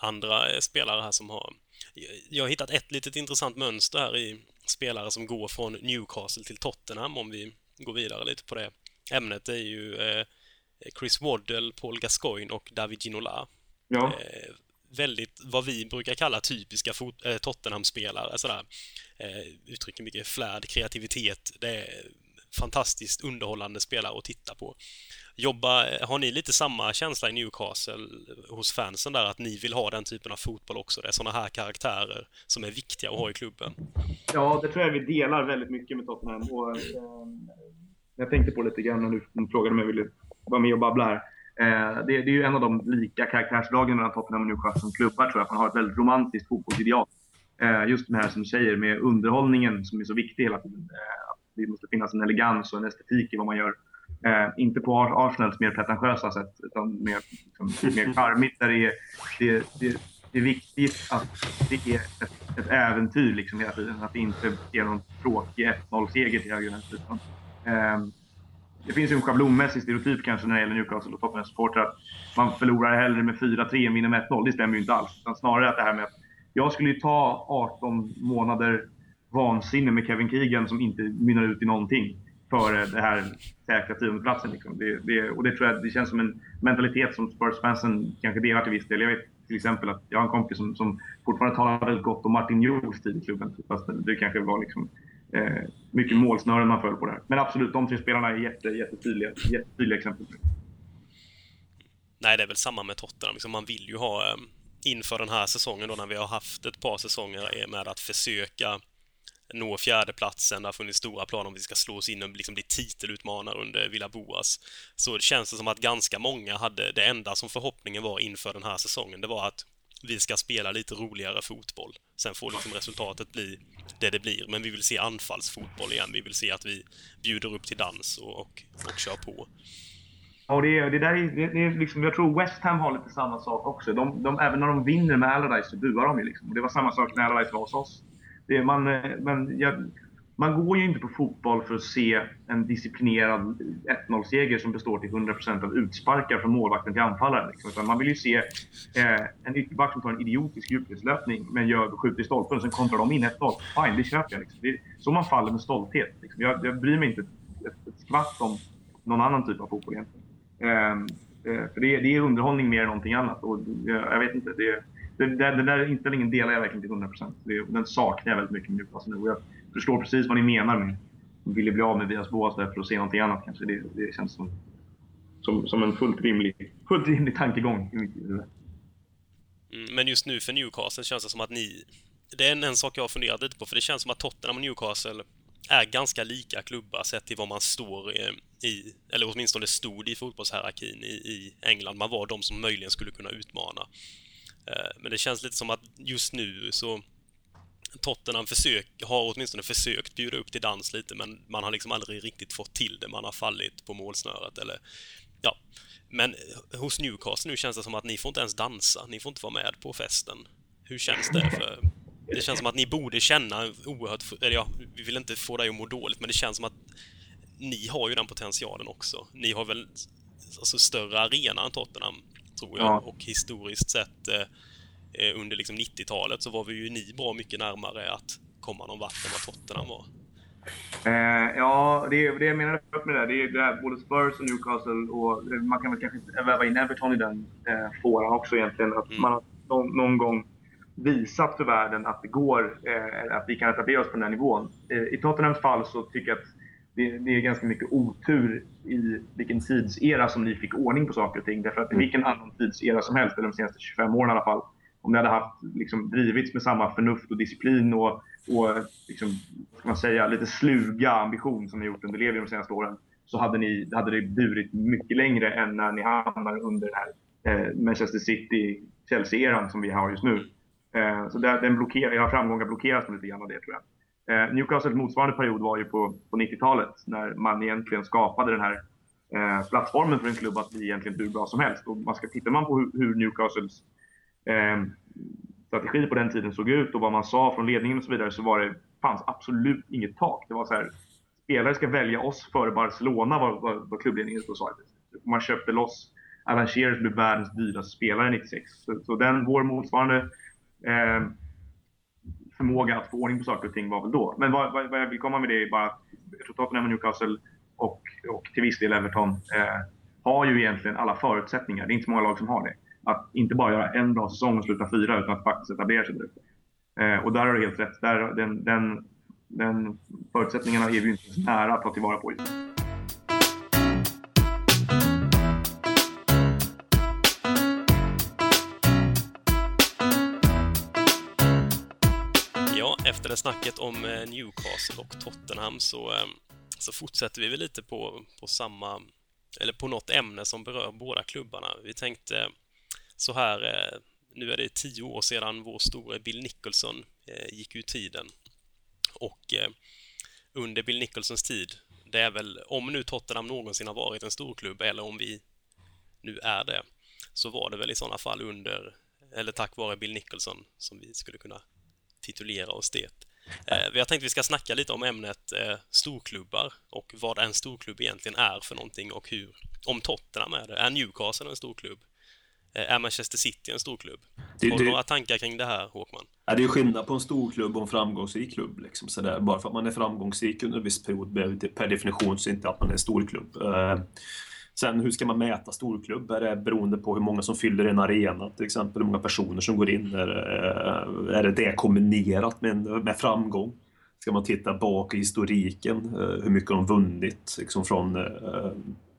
Andra spelare här som har... Jag har hittat ett litet intressant mönster här i spelare som går från Newcastle till Tottenham, om vi går vidare lite på det. Ämnet är ju Chris Waddle, Paul Gascoigne och David Ginola. Ja. Väldigt vad vi brukar kalla typiska Tottenham-spelare. Uttrycker mycket flärd, kreativitet. Det är fantastiskt underhållande spelare att titta på. Har ni lite samma känsla i Newcastle hos fansen där, att ni vill ha den typen av fotboll också? Det är sådana här karaktärer som är viktiga att ha i klubben. Ja, det tror jag vi delar väldigt mycket med Tottenham. Och jag tänkte på lite grann när du frågade om jag ville vara med och babbla här. Det är ju en av de lika karaktärsdragen mellan Tottenham och Newcastle som klubbar, tror jag. Man har ett väldigt romantiskt fotbollsideal. Just det här som du säger med underhållningen som är så viktig hela tiden. Det måste finnas en elegans och en estetik i vad man gör. Inte på Arsenals mer pretentiösa sätt, utan mer charmigt. Där det är viktigt att det är ett äventyr hela tiden. Att det inte är någon tråkig 1-0-seger till höger vänster. Det finns ju en schablonmässig stereotyp kanske när det gäller Newcastle och Tottenham supportrar, att man förlorar hellre med 4-3 än vinner med 1-0. Det stämmer ju inte alls. Utan snarare att det här med att jag skulle ju ta 18 månader vansinne med Kevin Keegan som inte mynnar ut i någonting för det här säkra tiondeplatsen. Och det tror jag, det känns som en mentalitet som Spurs-fansen kanske delar till viss del. Jag vet till exempel att jag har en kompis som fortfarande talar väldigt gott om Martin Jors tid i klubben. Fast det kanske var mycket målsnören man föll på det här. Men absolut, de tre spelarna är jättetydliga exempel. Nej, det är väl samma med Tottenham. Man vill ju ha, inför den här säsongen då, när vi har haft ett par säsonger med att försöka nå fjärdeplatsen. Det har funnits stora planer om vi ska slå oss in och liksom bli titelutmanare under Villaboas. Så det känns det som att ganska många hade det enda som förhoppningen var inför den här säsongen. Det var att vi ska spela lite roligare fotboll. Sen får liksom resultatet bli det det blir. Men vi vill se anfallsfotboll igen. Vi vill se att vi bjuder upp till dans och kör på. Ja, det är liksom, jag tror West Ham har lite samma sak också. De, även när de vinner med Allardyce så buar de ju liksom. Och det var samma sak när Allardyce var hos oss. Man går ju inte på fotboll för att se en disciplinerad 1-0-seger som består till 100% av utsparkar från målvakten till anfallaren. Liksom. Utan man vill ju se en ytterback som tar en idiotisk djupledslöpning men skjuter i stolpen och sen kontrar de in 1-0. Fine, det köper jag. Liksom. Det är så man faller med stolthet. Liksom. Jag bryr mig inte ett skvatt om någon annan typ av fotboll egentligen. För det är underhållning mer än någonting annat. Och jag vet inte, den där inställningen delar jag verkligen till 100%. Den saknar jag väldigt mycket nu. Och jag förstår precis vad ni menar med ville bli av med Vias Boas där för att se någonting annat kanske. Det känns som en fullt rimlig tankegång i mitt huvud. Men just nu för Newcastle känns det som att det är en sak jag har funderat lite på. För det känns som att Tottenham och Newcastle är ganska lika klubbar sett till vad man står i, eller åtminstone stod i fotbollshierarkin i England. Man var de som möjligen skulle kunna utmana. Men det känns lite som att just nu så Tottenham har åtminstone försökt bjuda upp till dans lite, men man har liksom aldrig riktigt fått till det. Man har fallit på målsnöret eller ja. Men hos Newcastle nu känns det som att ni får inte ens dansa. Ni får inte vara med på festen. Hur känns det för? Det känns som att ni borde känna oerhört, eller ja, vi vill inte få dig att må dåligt, men det känns som att ni har ju den potentialen också. Ni har väl alltså större arena än Tottenham, tror jag. Ja. Och historiskt sett under liksom 90-talet så var vi ju ni bra mycket närmare att komma någon vatten vad Tottenham var. Ja, det är det jag menar med det. Det är det här, både Spurs och Newcastle, och man kan väl kanske inte väva in Everton i den fåran också egentligen. Att man har någon gång visat för världen att det går, att vi kan etablera oss på den här nivån. I Tottenhams fall så tycker jag att det är ganska mycket otur i vilken tidsera som ni fick ordning på saker och ting. Därför att i vilken annan tidsera som helst, eller de senaste 25 åren i alla fall, om ni hade haft, liksom, drivits med samma förnuft och disciplin och liksom, ska man säga, lite sluga ambition som ni gjort under Levi de senaste åren, så hade det burit mycket längre än när ni hamnar under den här Manchester City Chelsea-eran som vi har just nu. Så era framgångar blockeras lite grann av det, tror jag. Newcastles motsvarande period var ju på 90-talet, när man egentligen skapade den här plattformen för en klubb att bli egentligen hur bra som helst. Och tittar man på hur Newcastles strategi på den tiden såg ut och vad man sa från ledningen och så vidare, så fanns absolut inget tak. Det var så här: spelare ska välja oss före Barcelona, var klubbledningen ut och sa. Man köpte loss Alan Shearer, blev världens dyraste spelare 96. Så vår motsvarande förmåga att få ordning på saker och ting var väl då. Men vad jag vill komma med det är bara att Tottenham och Newcastle och till viss del Everton har ju egentligen alla förutsättningar. Det är inte så många lag som har det. Att inte bara göra en bra säsong och sluta 4, utan att faktiskt etablera sig där. Och där har du helt rätt. Där, den förutsättningarna är vi inte så nära att ta tillvara på. Efter det snacket om Newcastle och Tottenham så fortsätter vi väl lite på samma, eller på något ämne som berör båda klubbarna. Vi tänkte så här, nu är det 10 år sedan vår store Bill Nicholson gick ur tiden. Och under Bill Nicholsons tid, det är väl, om nu Tottenham någonsin har varit en stor klubb, eller om vi nu är det, så var det väl i sådana fall under, eller tack vare Bill Nicholson, som vi skulle kunna titulera oss det. Jag tänkte vi ska snacka lite om ämnet storklubbar och vad en storklubb egentligen är för någonting, och hur, om Tottenham är det. Är Newcastle en storklubb? Är Manchester City en storklubb? Har du några tankar kring det här, Håkman? Ja, det är ju skillnad på en storklubb och en framgångsrik klubb. Liksom, sådär. Bara för att man är framgångsrik under en viss period behöver det per definition så inte att man är en storklubb. Sen hur ska man mäta storklubb? Är det beroende på hur många som fyller en arena till exempel, hur många personer som går in? Är det kombinerat med framgång? Ska man titta bak i historiken, hur mycket de vunnit liksom från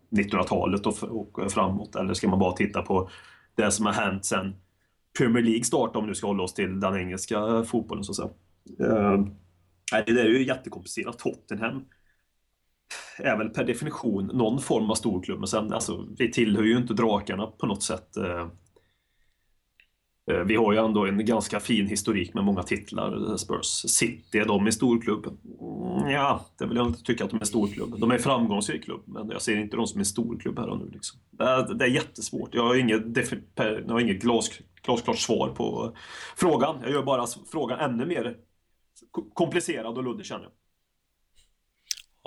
1900-talet och framåt? Eller ska man bara titta på det som har hänt sen Premier League startade, om nu ska hålla oss till den engelska fotbollen så att säga? Nej, det där är ju jättekomplicerat. Tottenham är väl per definition någon form av storklubb, men sen, alltså, vi tillhör ju inte drakarna på något sätt. Vi har ju ändå en ganska fin historik med många titlar. Spurs, City, de är storklubb. Ja, det vill jag inte tycka att de är storklubb. De är framgångsrik klubb, men jag ser inte dem som en storklubb här och nu. Liksom. Det är jättesvårt. Jag har inget glasklart svar på frågan. Jag gör bara frågan ännu mer komplicerad och luddig, känner jag.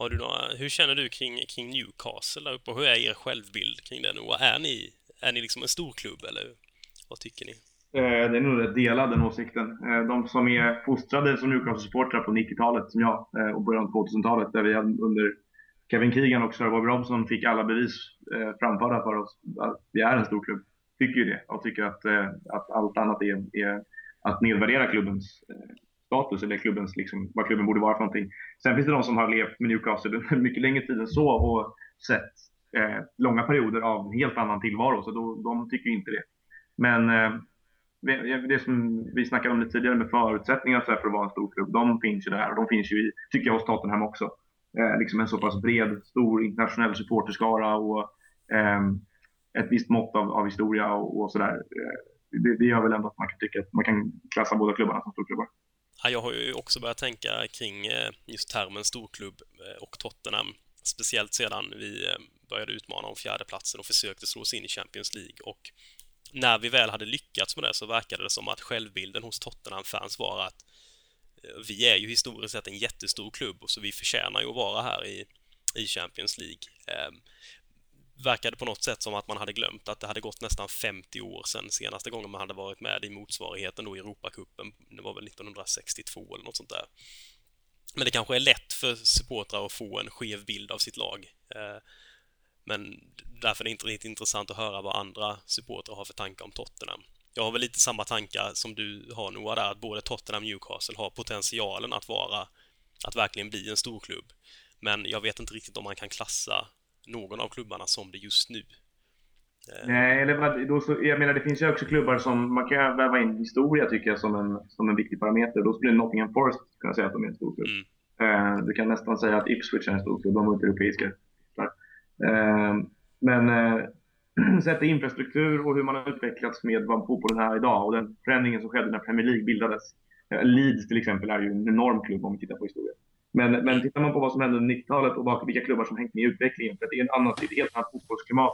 Har du några, hur känner du kring Newcastle där uppe? Hur är er självbild kring det nu? Är ni liksom en storklubb, eller vad tycker ni? Det är nog delad, den åsikten. De som är fostrade som Newcastle-supportrar på 90-talet som jag och början av 2000-talet, där vi under Kevin Keegan och Sir Bob Robson fick alla bevis framförda för oss att vi är en stor klubb. Tycker ju det, och tycker att allt annat är att nedvärdera klubbens status eller klubbens, liksom, vad klubben borde vara för någonting. Sen finns det de som har levt med Newcastle under mycket längre tid än så och sett långa perioder av helt annan tillvaro, så de tycker ju inte det. Men det som vi snackade om lite tidigare med förutsättningar för att vara en stor klubb, de finns ju där, och de finns ju, tycker jag, hos Tottenham också. Liksom en så pass bred, stor internationell supporterskara och ett visst mått av historia och sådär. Det gör väl ändå att man kan tycka att man kan klassa båda klubbarna som storklubbar. Ja, jag har ju också börjat tänka kring just termen storklubb och Tottenham, speciellt sedan vi började utmana om fjärdeplatsen och försökte slå oss in i Champions League, och när vi väl hade lyckats med det så verkade det som att självbilden hos Tottenham-fans var att vi är ju historiskt sett en jättestor klubb, och så vi förtjänar ju att vara här i Champions League. Verkade på något sätt som att man hade glömt att det hade gått nästan 50 år sedan senaste gången man hade varit med i motsvarigheten då i Europacupen. Det var väl 1962 eller något sånt där. Men det kanske är lätt för supportrar att få en skev bild av sitt lag. Men därför är det inte riktigt intressant att höra vad andra supportrar har för tankar om Tottenham. Jag har väl lite samma tankar som du har, Noah, där att både Tottenham och Newcastle har potentialen att verkligen bli en stor klubb. Men jag vet inte riktigt om man kan klassa någon av klubbarna som det just nu. Nej, jag menar, det finns ju också klubbar som man kan väva in historia, tycker jag, som en viktig parameter. Då skulle Nottingham Forest kunna säga att de är en stor klubb. Du kan nästan säga att Ipswich är en stor klubb, de är inte europeiska. Men sätta infrastruktur och hur man har utvecklats med vad fotbollen är idag och den förändringen som skedde när Premier League bildades. Leeds till exempel är ju en enorm klubb om vi tittar på historien. Men tittar man på vad som hände under 90-talet och vilka klubbar som hängt med i utvecklingen, för att det är ett helt annat fotbollsklimat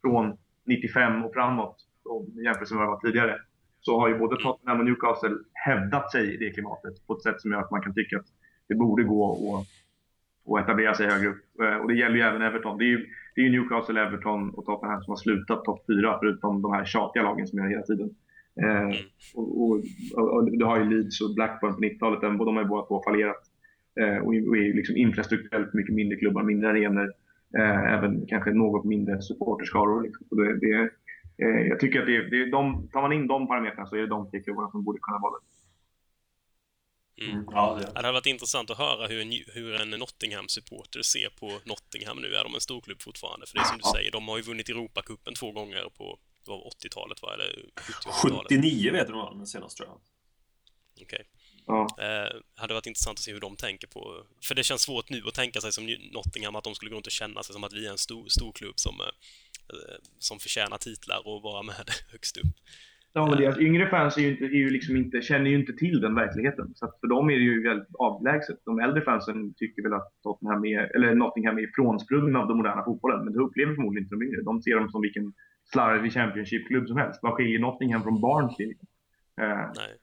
från 95 och framåt och jämfört med vad det var tidigare, så har ju både Tottenham och Newcastle hävdat sig i det klimatet på ett sätt som gör att man kan tycka att det borde gå och etablera sig högre upp. Och det gäller ju även Everton. Det är ju Newcastle, Everton och Tottenham som har slutat topp 4 förutom de här tjatiga lagen som är hela tiden. Och det har ju Leeds och Blackburn på 90-talet, och de har ju båda två fallerat. Och är ju liksom infrastrukturellt mycket mindre klubbar, mindre arenor, även kanske något mindre supporterskaror. Liksom. Och jag tycker att tar man in de parametrarna så är det de tre klubbarna som borde kunna vara det. Ja. Det hade varit intressant att höra hur en Nottingham-supporter ser på Nottingham nu. Är de en storklubb fortfarande? För det är som du säger, de har ju vunnit Europacupen 2 gånger på 80-talet, va? Eller 70-talet. 79 vet de var den senaste, tror jag. Okej. Hade varit intressant att se hur de tänker på. För det känns svårt nu att tänka sig som Nottingham, att de skulle gå runt och känna sig som att vi är en stor klubb som förtjänar titlar och vara med högst upp. Ja, men deras yngre fans känner ju inte till den verkligheten. Så att för dem är det ju väldigt avlägset. De äldre fansen tycker väl att Nottingham är frånsprungen av den moderna fotbollen. Men det upplever förmodligen inte de yngre. De ser dem som vilken slarvig Championship-klubb som helst. Vad skiljer Nottingham från Barnsley?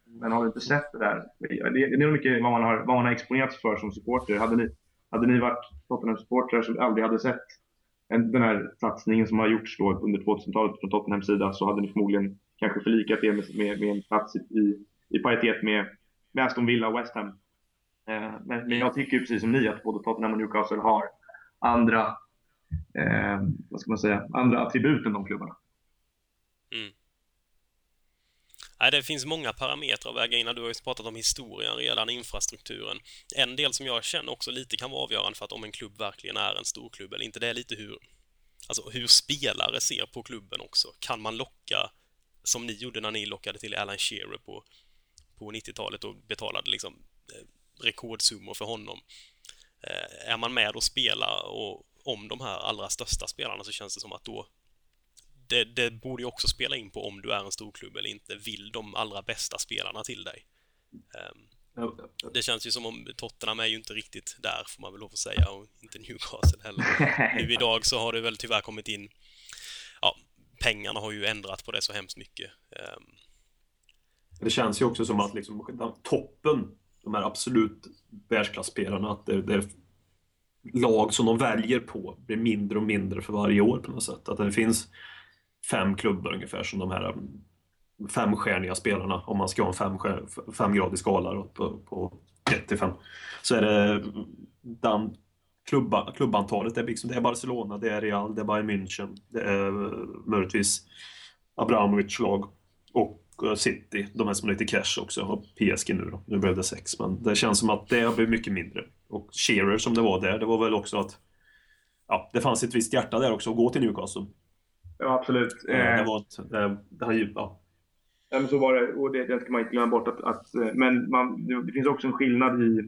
Men har du inte sett det där? Det är mycket vad man har exponerats för som supporter. Hade ni varit Tottenham-supportrar som aldrig hade sett den här satsningen som har gjorts då under 2000-talet från Tottenhams sida, så hade ni förmodligen kanske förlikat det med en plats i paritet med Aston Villa och West Ham. Men jag tycker precis som ni att både Tottenham och Newcastle har andra attribut än de klubbarna. Nej, det finns många parametrar att väga in. Du har ju pratat om historien redan, infrastrukturen. En del som jag känner också lite kan vara avgörande för att om en klubb verkligen är en stor klubb eller inte, det är lite hur spelare ser på klubben också. Kan man locka, som ni gjorde när ni lockade till Alan Shearer på 90-talet och betalade liksom rekordsummor för honom. Är man med och spelar och om de här allra största spelarna, så känns det som att då det borde ju också spela in på om du är en stor klubb eller inte. Vill de allra bästa spelarna till dig? Det känns ju som om Tottenham är ju inte riktigt där, får man väl lov att säga, och inte Newcastle heller. Nu idag så har det väl tyvärr kommit in, ja, pengarna har ju ändrat på det så hemskt mycket. Det känns ju också som att liksom toppen, de här absolut världsklassspelarna, att det lag som de väljer på blir mindre och mindre för varje år på något sätt. Att det finns 5 klubbar ungefär som de här 5-stjärniga spelarna, om man ska ha en 5-gradig skala på 35, så är det den klubbantalet. Det är liksom, det är Barcelona, det är Real, det är Bayern München, det är möjligtvis Abramovic lag och City, de här som är lite cash också, och PSG nu då. Nu blev det 6, men det känns som att det har blivit mycket mindre. Och Shearer som det var där, det var väl också att, ja, det fanns ett visst hjärta där också att gå till Newcastle. Ja, absolut. Det var ett, det här djupa. Ja. Ja, men så var det, och det ska man inte glömma bort att men det finns också en skillnad i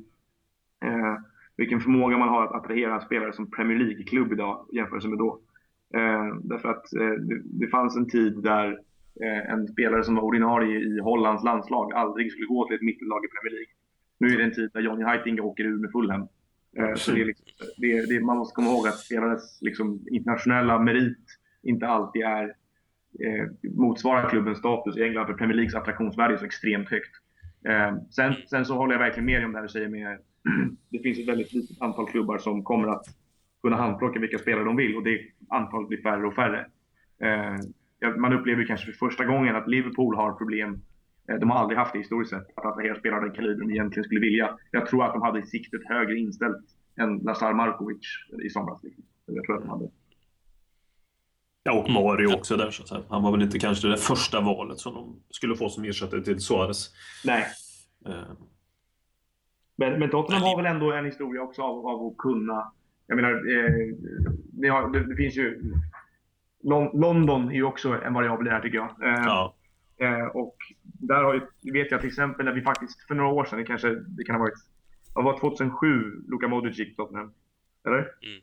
vilken förmåga man har att attrahera spelare som Premier League-klubb idag jämfört med då. Därför att det fanns en tid där en spelare som var ordinarie i Hollands landslag aldrig skulle gå till ett mittellag i Premier League. Nu är det en tid där Johnny Heitinga åker ur med Fulham. Så det är liksom, det man måste komma ihåg att spelares liksom internationella merit inte alltid är motsvarar klubbens status i England, för Premier Leagues attraktionsvärde är så extremt högt. Sen så håller jag verkligen med om det här du säger med det finns ett väldigt litet antal klubbar som kommer att kunna handplocka vilka spelare de vill, och det antalet blir färre och färre. Man upplever kanske för första gången att Liverpool har problem. De har aldrig haft det historiskt sett, att attrahera spelare av den kalibern de egentligen skulle vilja. Jag tror att de hade i siktet högre inställt än Lazar Markovic i somras. Jag tror att de hade. Ja, och Mario också där, så att säga. Han var väl inte kanske det första valet som de skulle få som ersättare till Suarez. Nej. Men Tottenham har väl ändå en historia också av att kunna. Jag menar, det finns ju London är ju också en variabel här, tycker jag. Ja. Och där har ju, vet jag till exempel när vi faktiskt för några år sedan, det kan ha varit, det var 2007 Luka Modric gick Tottenham. Eller? Mm.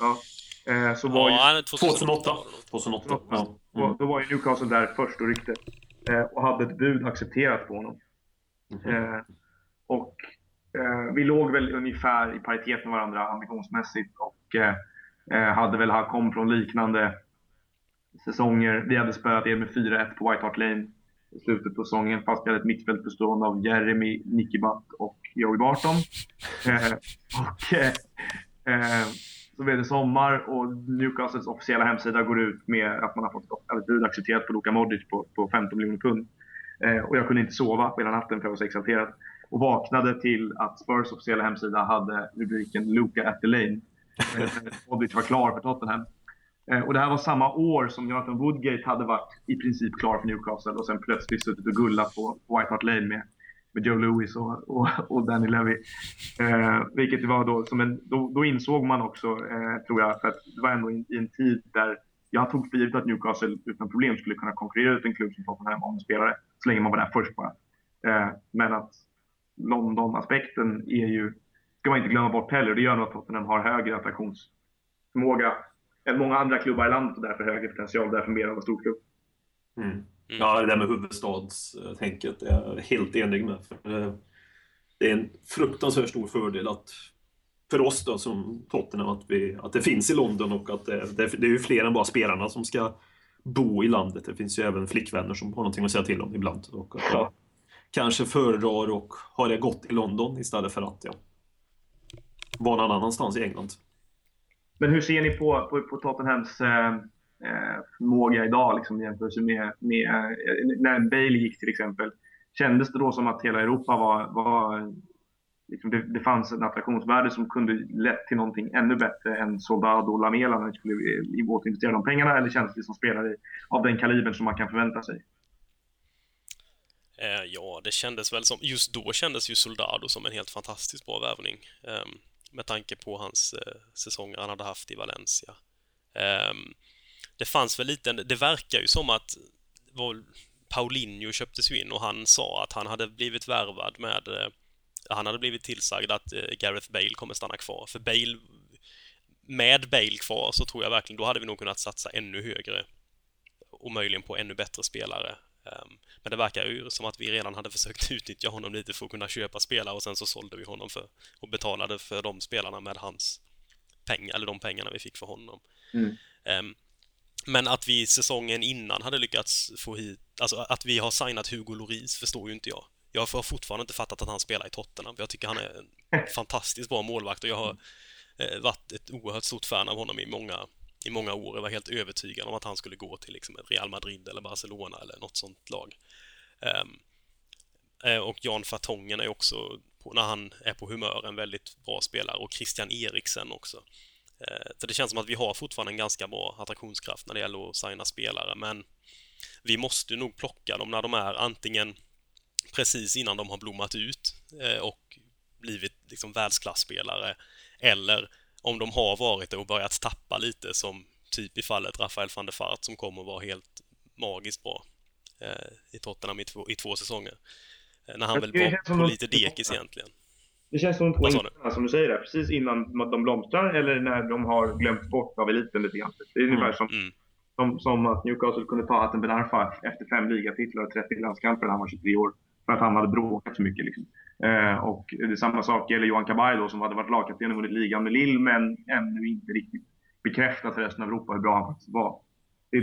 Ja. Så var ju 2008. Ja. Mm. Då var ju Newcastle där först och ryktet och hade ett bud accepterat på honom. Mm. Och vi låg väl ungefär i paritet med varandra ambitionsmässigt, och hade väl kommit från liknande säsonger. Vi hade spöat er med 4-1 på White Hart Lane i slutet på säsongen, fast vi hade ett mittfält bestående av Jeremy, Nicky Butt och Joey Barton. Så blev det sommar, och Newcastles officiella hemsida går ut med att man har fått bud accepterat på Luka Modric på 15 miljoner pund. Och jag kunde inte sova på hela natten för jag var så exalterad. Och vaknade till att Spurs officiella hemsida hade rubriken Luka at the lane. Modric var klar för Tottenham. Och det här var samma år som Jonathan Woodgate hade varit i princip klar för Newcastle och sen plötsligt suttit och gullat på White Hart Lane med Joe Louis och Danny Levy. Vilket var då, som då insåg man också, tror jag, för att det var ändå i en tid där jag tog för givet att Newcastle utan problem skulle kunna konkurrera ut en klubb som Tottenham om spelare, så länge man var där först bara. Men att London-aspekten är ju, ska man inte glömma bort heller, det gör nog att Tottenham har högre attraktionsförmåga än många andra klubbar i landet, och därför högre potential och därför mer av en stor klubb. Mm. Ja, det där med huvudstadstänket är jag helt enig med. För det är en fruktansvärt stor fördel att, för oss då, som Tottenham, att det finns i London, och att det är ju fler än bara spelarna som ska bo i landet. Det finns ju även flickvänner som har någonting att säga till om ibland. Och att jag kanske föredrar och har det gott i London istället för att vara någon annanstans i England. Men hur ser ni på Tottenhams förmåga idag liksom, jämfört med när Bale gick till exempel? Kändes det då som att hela Europa var liksom, det fanns en attraktionsvärde som kunde lett till någonting ännu bättre än Soldado och Lamela när de skulle investera de pengarna, eller kändes det som spelare av den kalibern som man kan förvänta sig? Ja, det kändes väl som, just då kändes ju Soldado som en helt fantastiskt bra värvning med tanke på hans säsonger han hade haft i Valencia. Det fanns väl lite, det verkar ju som att Paulinho köptes in, och han sa att han hade blivit värvad med han hade blivit tillsagd att Gareth Bale kommer stanna kvar. För Bale, med Bale kvar så tror jag verkligen då hade vi nog kunnat satsa ännu högre och möjligen på ännu bättre spelare. Men det verkar ju som att vi redan hade försökt utnyttja honom lite för att kunna köpa spelare och sen så sålde vi honom för och betalade för de spelarna med hans pengar, eller de pengarna vi fick för honom. Men att vi säsongen innan hade lyckats få hit, alltså att vi har signat Hugo Lloris förstår ju inte jag. Jag har fortfarande inte fattat att han spelar i Tottenham. Jag tycker han är en fantastiskt bra målvakt och jag har varit ett oerhört stort fan av honom i många år. Jag var helt övertygad om att han skulle gå till liksom Real Madrid eller Barcelona eller något sånt lag. Och Jan Vertonghen är också, när han är på humör, en väldigt bra spelare. Och Christian Eriksen också. Så det känns som att vi har fortfarande en ganska bra attraktionskraft när det gäller att signa spelare. Men vi måste nog plocka dem när de är antingen precis innan de har blommat ut och blivit liksom världsklassspelare, eller om de har varit och börjat tappa lite, som typ i fallet Rafael van der Vaart som kommer att vara helt magiskt bra i Tottenham i två säsonger. När han väl var på lite dekis egentligen. Det känns som de två innan, som du säger där, precis innan de blomstrar eller när de har glömt bort av eliten lite grann. Det är ungefär som att Newcastle kunde ta Hatem Ben Arfa efter 5 ligatitlar och 30 landskamper när han var 23 år. För att han hade bråkat så mycket liksom. Och det samma sak gäller Johan Kabay då, som hade varit lagkapten och vunnit ligan med Lille, men ännu inte riktigt bekräftat för resten av Europa hur bra han faktiskt var. Det är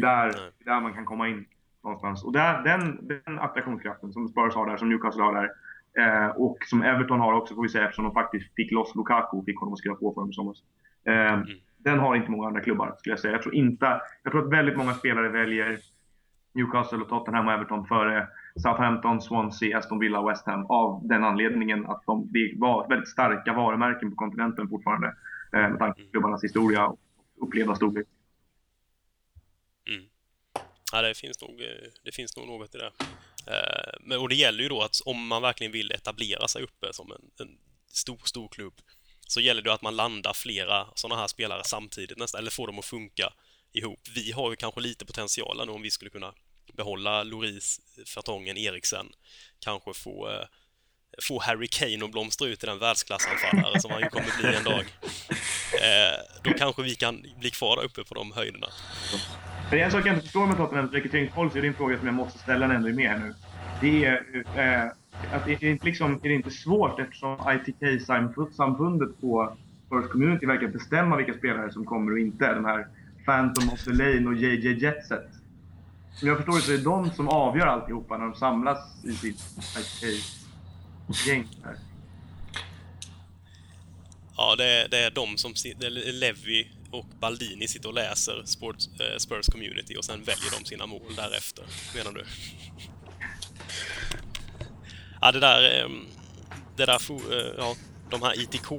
där man kan komma in någonstans. Och där, den attraktionskraften som Spurs har där, som Newcastle har där, och som Everton har också, får vi säga, eftersom de faktiskt fick loss Lukaku och fick honom att skriva på för dem som oss. Den har inte många andra klubbar, skulle jag säga. Jag tror att väldigt många spelare väljer Newcastle och Tottenham och Everton före Southampton, Swansea, Aston Villa och West Ham, av den anledningen att de var väldigt starka varumärken på kontinenten fortfarande, med tanke på klubbarnas historia och upplevda storlek. Ja, det finns nog något i det. Men, och det gäller ju då att om man verkligen vill etablera sig uppe som en stor klubb, så gäller det att man landar flera sådana här spelare samtidigt nästan, eller får dem att funka ihop. Vi har ju kanske lite potential nu om vi skulle kunna behålla Lloris, Vertonghen, Eriksen, kanske få Harry Kane att blomstra ut i den världsklassanfallare som han ju kommer bli en dag. Då kanske vi kan bli kvar där uppe på de höjderna. Men en sak jag inte förstår med Tottenhams rekryteringspolicy, är din fråga som jag måste ställa ändå med här nu. Det är att är det inte svårt, eftersom ITK-samfundet på First Community verkar bestämma vilka spelare som kommer och inte. De här Phantom of the Lane och JJ Jetset. Som jag förstår det så är det de som avgör alltihopa när de samlas i sitt ITK-gäng här. Ja, det är de som Levy och Baldini sitter och läser Spurs Community och sen väljer de sina mål därefter, menar du? Ja, de här ITK.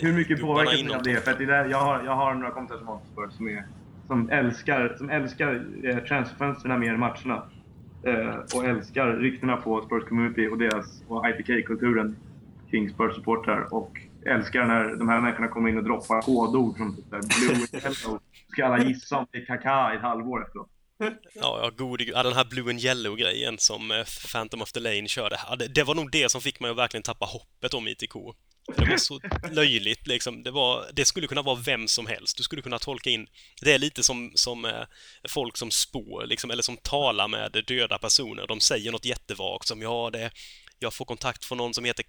Hur mycket påverkas det av det? För att jag har några kompisar som har Spurs som älskar transferfönsterna mer än matcherna, och älskar ryktena på Spurs Community och deras och ITK-kulturen kring Spurs-supportrar, och älskar när de här människorna kommer in och droppar kodord som typ där Blue and Yellow. Ska alla gissa om det är Kaká i ett halvår efteråt? Ja, den här Blue and Yellow-grejen som Phantom of the Lane körde. Det var nog det som fick mig att verkligen tappa hoppet om ITK. Det var så löjligt liksom. Det skulle kunna vara vem som helst. Du skulle kunna tolka in. Det är lite som folk som spår liksom, eller som talar med döda personer. De säger något jättevagt som jag får kontakt från någon som heter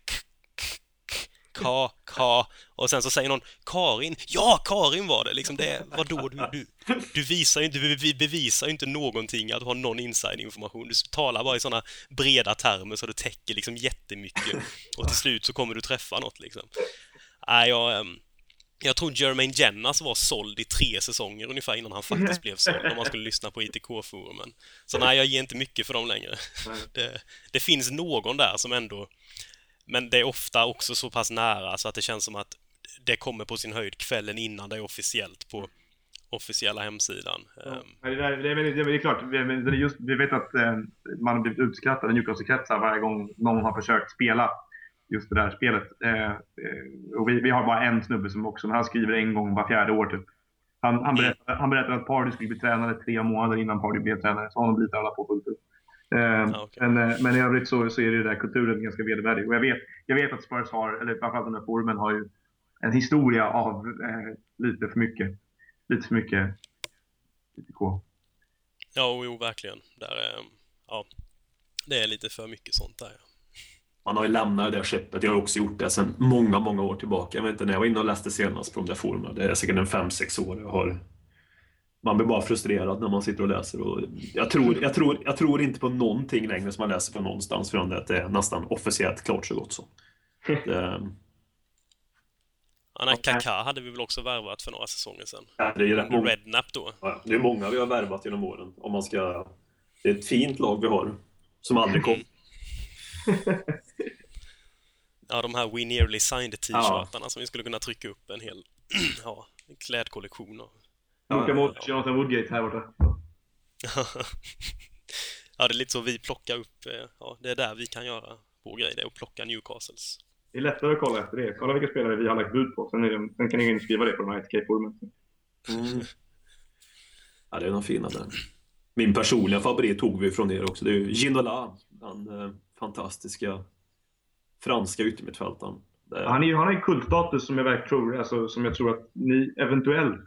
K, och sen så säger någon Karin. Ja, Karin var det liksom. Det var då du visar inte, vi bevisar inte någonting, att du har någon inside information. Du talar bara i såna breda termer så du täcker liksom jättemycket, och till slut så kommer du träffa något liksom. Nej, jag tror Jermaine Jennas var såld i 3 säsonger ungefär innan han faktiskt blev såld, om man skulle lyssna på ITK-forumen. Så nej, jag ger inte mycket för dem längre. Det finns någon där som ändå. Men det är ofta också så pass nära så att det känns som att det kommer på sin höjd kvällen innan det är officiellt på officiella hemsidan. Ja, det är klart, vi vet att man har blivit utskrattad i Newcastle-kretsar varje gång någon har försökt spela just det där spelet. Och vi har bara en snubbe som också, men han skriver en gång var 4:e år typ. Han berättade att Pardew skulle bli tränare 3 månader innan Pardew blev tränare, så honom blir alla på fullt ut. Okay. Men i övrigt så är det där kulturen ganska vedervärdig. Och jag vet att Spurs har, eller framförallt den här formen har ju en historia av lite för mycket ITK. Ja, jo, verkligen. Där, ja, det är lite för mycket sånt där. Man har ju lämnat det skeppet. Jag har också gjort det sedan många år tillbaka. Jag vet inte, när jag var inne och läste senast på de där forumen. Det är säkert en 5-6 år jag har. Man blir bara frustrerad när man sitter och läser. Och jag tror inte på någonting längre som man läser från någonstans. Från det att det är nästan officiellt klart så gott så. Kaka hade vi väl också värvat för några säsonger sedan. Ja, det är rätt många. Redknapp då. Ja, det är många vi har värvat genom åren. Om man ska... Det är ett fint lag vi har. Som aldrig kom. Ja, de här We Nearly Signed t-shirtarna som vi skulle kunna trycka upp en hel klädkollektion av. Åka mot Jonathan Woodgate här borta. Ja, det är lite så vi plockar upp. Ja, det är där vi kan göra vår grej. Det är att plocka Newcastles. Det är lättare att kolla efter det. Kolla vilka spelare vi har lagt bud på. Sen kan ni skriva det på de här 1K-formen. Mm. Ja, det är någon fina där. Min personliga favorit tog vi från er också. Det är ju Ginola, den fantastiska franska yttermittfältaren. Han har en kultstatus som jag verkligen tror, alltså, som jag tror att ni eventuellt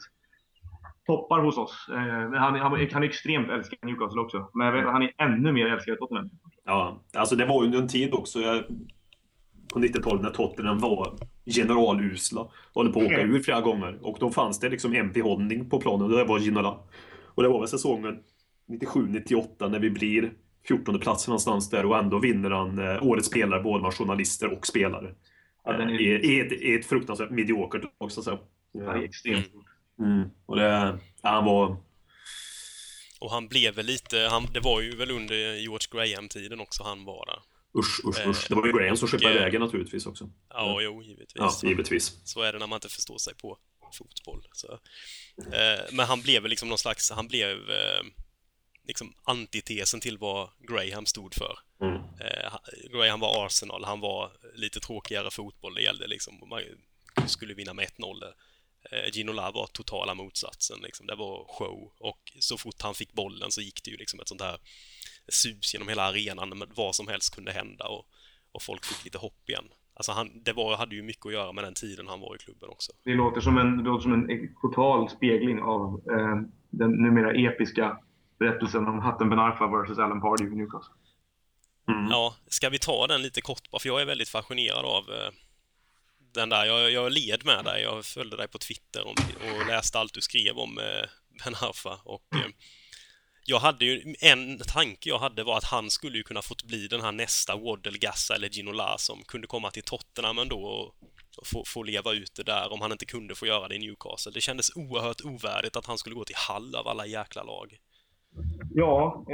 toppar hos oss. Han är extremt älskad i Newcastle också. Men jag vet att han är ännu mer älskad i Tottenham. Ja, alltså det var ju en tid också... På 90-talet när Tottenham var generalusla och håller på att åka ur flera gånger. Och då fanns det liksom en behållning på planen. Det var Ginola. Och det var väl säsongen 97-98 när vi blir 14:e plats någonstans där. Och ändå vinner han årets spelare, både med journalister och spelare. Ja, ett fruktansvärt mediokert också. Så. Ja. Det är extremt. Mm. Och det, han var... Och han blev väl lite... det var ju väl under George Graham-tiden också han var där. Usch. Det var ju Graham som skippade vägen naturligtvis också. Ja, jo, givetvis. Ja, givetvis. Så är det när man inte förstår sig på fotboll. Så. Men han blev liksom någon slags... Han blev liksom antitesen till vad Graham stod för. Mm. Graham var Arsenal. Han var lite tråkigare fotboll. Det gällde liksom... Man skulle vinna med 1-0. Ginola var totala motsatsen. Liksom. Det var show. Och så fort han fick bollen så gick det ju liksom ett sånt här... sus genom hela arenan, men vad som helst kunde hända och folk fick lite hopp igen. Alltså hade ju mycket att göra med den tiden han var i klubben också. Det låter som en total spegling av den numera episka berättelsen om Hatem Ben Arfa versus Alan Pardew i Newcastle. Mm. Ja, ska vi ta den lite kort bara, för jag är väldigt fascinerad av den där. Jag led med dig, jag följde dig på Twitter och läste allt du skrev om Ben Arfa och... Jag hade ju, en tanke jag hade var att han skulle ju kunna fått bli den här nästa Waddle, Gassa eller Ginola som kunde komma till Tottenham ändå och få leva ut det där om han inte kunde få göra det i Newcastle. Det kändes oerhört ovärdigt att han skulle gå till Hall av alla jäkla lag. Ja,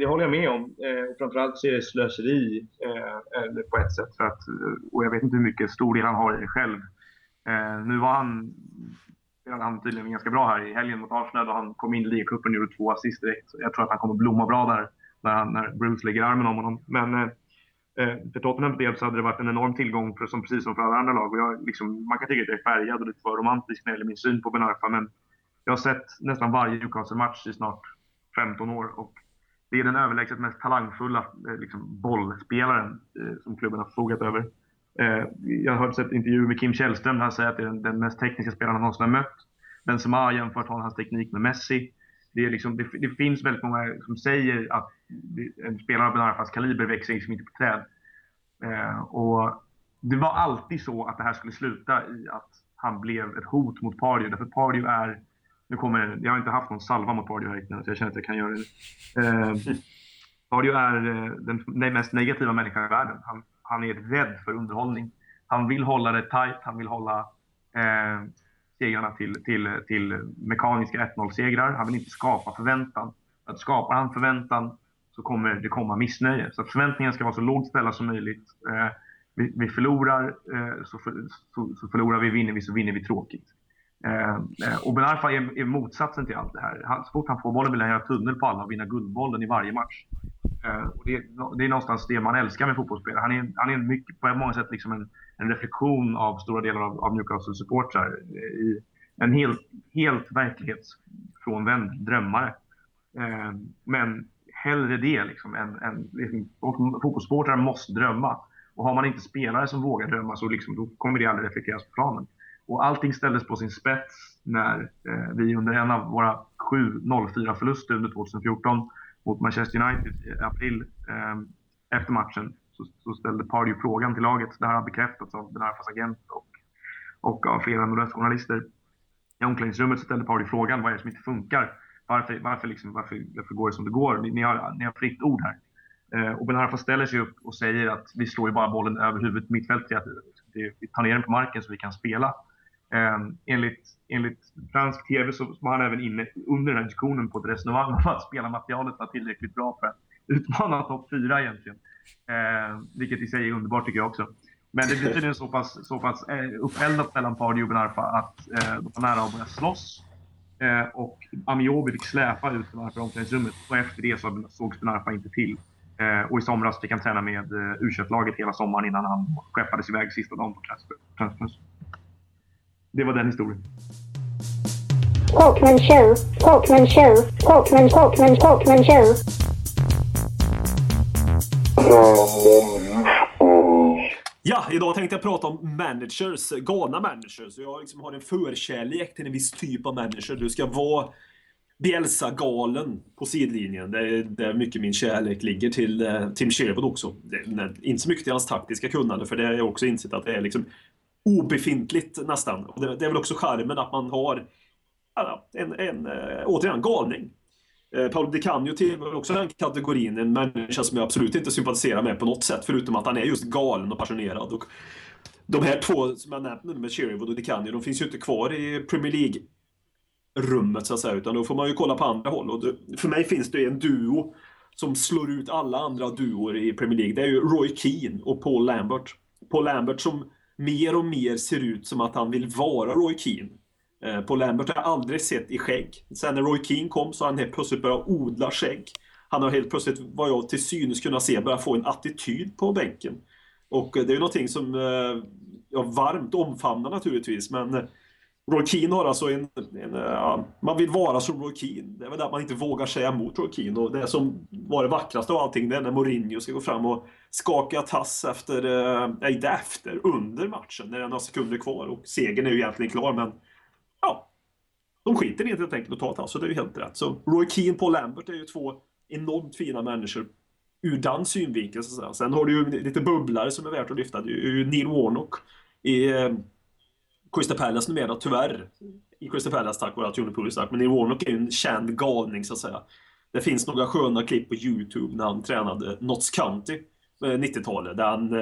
det håller jag med om. Framförallt så är det slöseri på ett sätt. För att, och jag vet inte hur mycket stor del han har i det själv. Nu var han tydligen ganska bra här i helgen mot Arsenal och han kom in i ligacupen och gjorde 2 assist direkt. Så jag tror att han kommer blomma bra där när Bruce lägger armen om honom. Men för Tottenham del så hade det varit en enorm tillgång för, precis som för alla andra lag. Och jag, liksom, man kan tycka att jag är färgad och lite för romantisk när det gäller min syn på Ben Arfa, men jag har sett nästan varje Newcastle-match i snart 15 år och det är den överlägset mest talangfulla bollspelaren som klubben har fogat över. Jag har sett intervjuer med Kim Källström där han säger att det är den mest tekniska spelaren han någonsin har mött. Den som har jämfört hans teknik med Messi. Det är liksom, det finns väldigt många som säger att en spelare av Ben Arfas kaliber växer liksom inte på träd. Och det var alltid så att det här skulle sluta i att han blev ett hot mot Pardew. Därför Pardew är... jag har inte haft någon salva mot Pardew här riktigt, så jag känner att jag kan göra det. Pardew är den mest negativa människan i världen. Han är rädd för underhållning. Han vill hålla det tight. Han vill hålla segrarna till mekaniska 1-0-segrar. Han vill inte skapa förväntan. Att skapar han förväntan så kommer det komma missnöje. Så att förväntningen ska vara så lågt ställda som möjligt. Vi förlorar så förlorar vi, vinner vi så vinner vi tråkigt. Och Ben Arfa är motsatsen till allt det här. Så fort han får bollen vill han göra tunnel på alla och vinna guldbollen i varje match. Och det är någonstans det man älskar med fotbollsspelare. Han är mycket, på många sätt liksom en reflektion av stora delar av Newcastle-supportrar. En helt verklighetsfrånvänd drömmare. Men hellre det liksom, än fotbollssportare måste drömma. Och har man inte spelare som vågar drömma så liksom, då kommer det aldrig reflekteras på planen. Och allting ställdes på sin spets när vi under en av våra 7-0-4 förluster under 2014 mot Manchester United i april efter matchen så ställde Pardew frågan till laget. Det här har bekräftats av Ben Arfas agent och av flera journalister. I omklädningsrummet ställde Pardew frågan: vad är det som inte funkar? Varför går det som det går? Ni har fritt ord här. Och Ben Arfa ställer sig upp och säger att vi slår ju bara bollen över huvudet mittfältet. Vi tar ner den på marken så vi kan spela. Enligt fransk tv så var han även inne under den här diskussionen på ett resonemang om att spelarmaterialet var tillräckligt bra för att utmana topp 4 egentligen. Vilket i sig är underbart tycker jag också. Men det blir tydligen så pass uppeldat mellan Pardew och Ben Arfa att de var nära att börja slåss. Och Amiobi fick släpa ut Ben Arfa i omklädningsrummet. Och efter det så sågs Ben Arfa inte till. Och i somras fick han träna med U21-laget hela sommaren innan han skeppades iväg sista dagen på transfer. Det var den historien. Talkman show. Ja, idag tänkte jag prata om managers, galna managers. Jag liksom har en förkärlek till en viss typ av manager. Du ska vara Bielsa-galen på sidlinjen. Det är mycket min kärlek ligger till Tim Sherwood också. Inte så mycket till hans taktiska kunnande, för det har jag också insett att det är liksom obefintligt nästan. Och det är väl också charmen att man har återigen galning. Paolo Di Canio tillhör också den kategorin, en människa som jag absolut inte sympatiserar med på något sätt, förutom att han är just galen och passionerad. Och de här två som jag nämnt nu med Sherwood och Di Canio, de finns ju inte kvar i Premier League rummet så att säga, utan då får man ju kolla på andra håll. Och för mig finns det en duo som slår ut alla andra duor i Premier League. Det är ju Roy Keane och Paul Lambert. Paul Lambert som mer och mer ser ut som att han vill vara Roy Keane. Paul Lambert har jag aldrig sett i skägg. Sen när Roy Keane kom så har han helt plötsligt börjat odla skägg. Han har helt plötsligt, vad jag till synes kunna se, börjat få en attityd på bänken. Och det är ju någonting som jag varmt omfamnar naturligtvis, men Roy Keane har alltså man vill vara som Roy Keane. Det är väl där man inte vågar säga emot Roy Keane. Och det som var det vackraste av allting, det är när Mourinho ska gå fram och skaka tass under matchen, när det är några sekunder kvar och segern är ju egentligen klar, men ja, de skiter inte helt enkelt att ta tass, så det är ju helt rätt. Så Roy Keane och Lambert är ju två enormt fina människor ur den synvinkeln så att säga. Sen har du ju lite bubblare som är värt att lyfta. Det är ju Neil Warnock i Crystal Palace numera, tyvärr. I Crystal Palace tack vare att Johnny Pulisic. Men i Warnock är ju en känd galning så att säga. Det finns några sköna klipp på YouTube när han tränade Notts County 90-talet. Där han,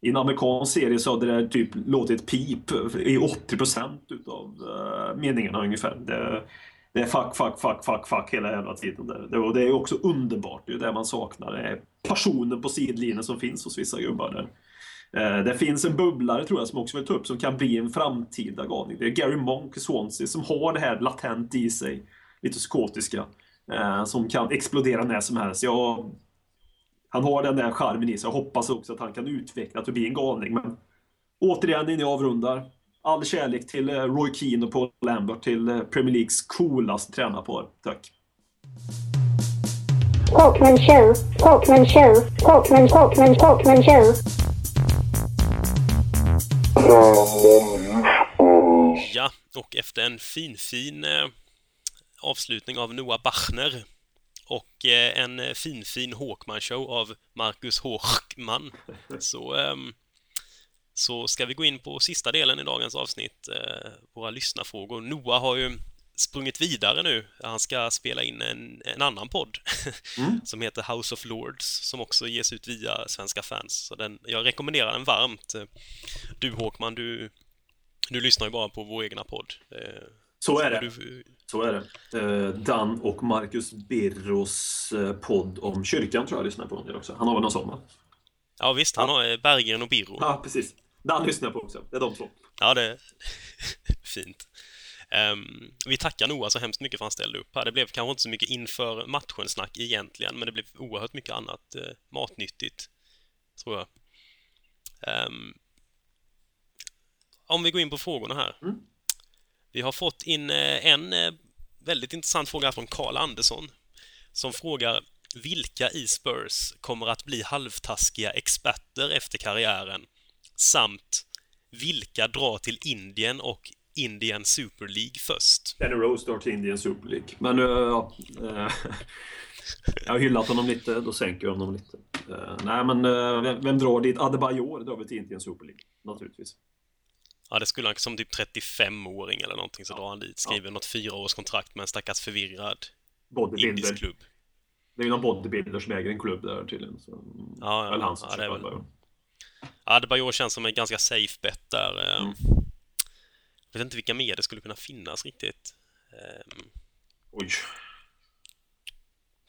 i en amerikansk serie så hade det typ låtit pip i 80% av meningarna ungefär. Det är fuck hela tiden. Och det är också underbart. Det är det man saknar. Det är personen på sidlinjen som finns hos vissa gubbar där. Det finns en bubblare tror jag som också vill ta upp, som kan bli en framtida galning. Det är Gary Monk i Swansea som har det här latent i sig, lite psykotiska, som kan explodera när som helst. Han har den där charmen i sig. Jag hoppas också att han kan utveckla att bli en galning. Men återigen, innan jag avrundar, all kärlek till Roy Keane och Paul Lambert, till Premier Leagues coolaste tränarpar. Tack. Talkman show. Ja, och efter en fin avslutning av Noah Bachner och en fin Håkman-show av Marcus Håkman så ska vi gå in på sista delen i dagens avsnitt, våra lyssnarfrågor. Noah har ju sprungit vidare nu. Han ska spela in en annan podd som heter House of Lords, som också ges ut via Svenska Fans. Så jag rekommenderar den varmt. Du Håkman, du lyssnar ju bara på vår egna podd. Så är det. Dan och Marcus Birros podd om kyrkan tror jag lyssnar på också. Han har väl någon sån, va? Ja visst, han har Bergen och Birro. Ja, precis. Dan lyssnar på också. Det är de två. Ja, det är fint. Vi tackar Noah så hemskt mycket för att han ställde upp här. Det blev kanske inte så mycket inför matchen snack egentligen, men det blev oerhört mycket annat matnyttigt tror jag. Om vi går in på frågorna här. Vi har fått in en väldigt intressant fråga från Karl Andersson som frågar vilka i Spurs kommer att bli halvtaskiga experter efter karriären samt vilka drar till Indien och Indian Super League först. Danny Rose drar till Indian Super League. Men jag har hyllat honom lite, då sänker jag honom lite. Vem drar dit? Adebayor drar väl till Indian Super League, naturligtvis. Ja, det skulle han som typ 35-åring eller någonting så drar han dit. Skriver något 4-årskontrakt med en stackars förvirrad indisk klubb. Det är ju någon bodybuilder som äger en klubb där tydligen. Så... Ja, det är väl. Adebayor känns som en ganska safe bet där. Jag vet inte vilka mer det skulle kunna finnas riktigt. Oj.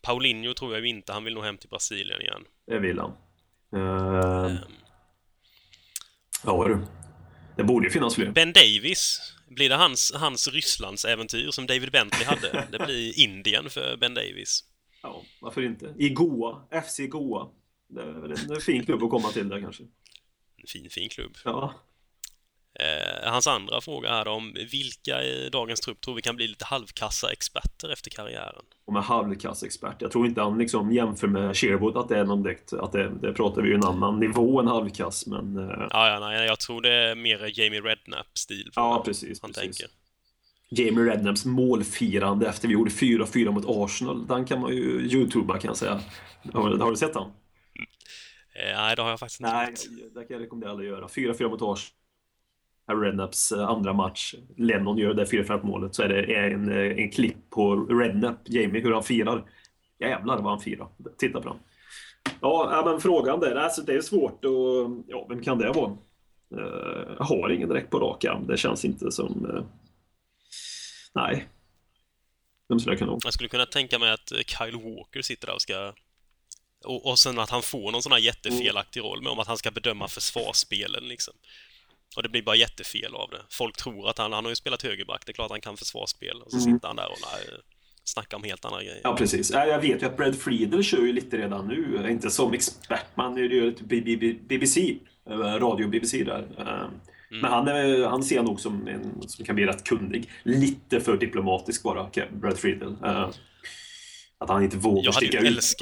Paulinho tror jag inte. Han vill nog hem till Brasilien igen. Det vill han. Det borde ju finnas fler. Ben Davis. Blir det hans Rysslands äventyr som David Bentley hade? Det blir Indien för Ben Davis. Ja, varför inte? I Goa. FC Goa. Det är en fin klubb att komma till där kanske. En fin klubb. Ja. Hans andra fråga är om vilka i dagens trupp tror vi kan bli lite halvkassa-experter efter karriären. Om en halvkassa-expert, jag tror inte han liksom jämför med Sherwood att det är någon direkt, att det pratar vi ju en annan nivå än halvkass, men... Nej, jag tror det är mer Jamie Redknapp-stil. Ja, precis. Tänker. Jamie Redknapps målfirande efter vi gjorde 4-4 mot Arsenal, den kan man ju YouTubea kan jag säga. Har du sett den? Nej, det har jag faktiskt inte. Nej, det kan jag rekommendera alla att göra. 4-4 mot Arsenal. Redknapps andra match, Lennon gör det 4-5 målet, så är det en klipp på Redknapp, Jamie, hur han firar. Jävlar vad han firar. Titta på den. Ja, men frågan där, alltså det är svårt och vem kan det vara? Jag har ingen direkt på rak arm. Det känns inte som nej. Vem skulle jag kunna? Jag skulle kunna tänka mig att Kyle Walker sitter där och ska och sen att han får någon sån här jättefelaktig roll med om att han ska bedöma försvarsspelen liksom. Och det blir bara jättefel av det. Folk tror att han har ju spelat högerback. Det är klart att han kan försvarsspel. Och så sitter han där och snackar om helt andra grejer. Ja, precis. Jag vet ju att Brad Friedel kör ju lite redan nu. Inte som expert, men det gör lite BBC. Radio BBC där. Men han ser nog som en som kan bli rätt kundig. Lite för diplomatisk bara, Brad Friedel. Att han inte vågar sticka ut.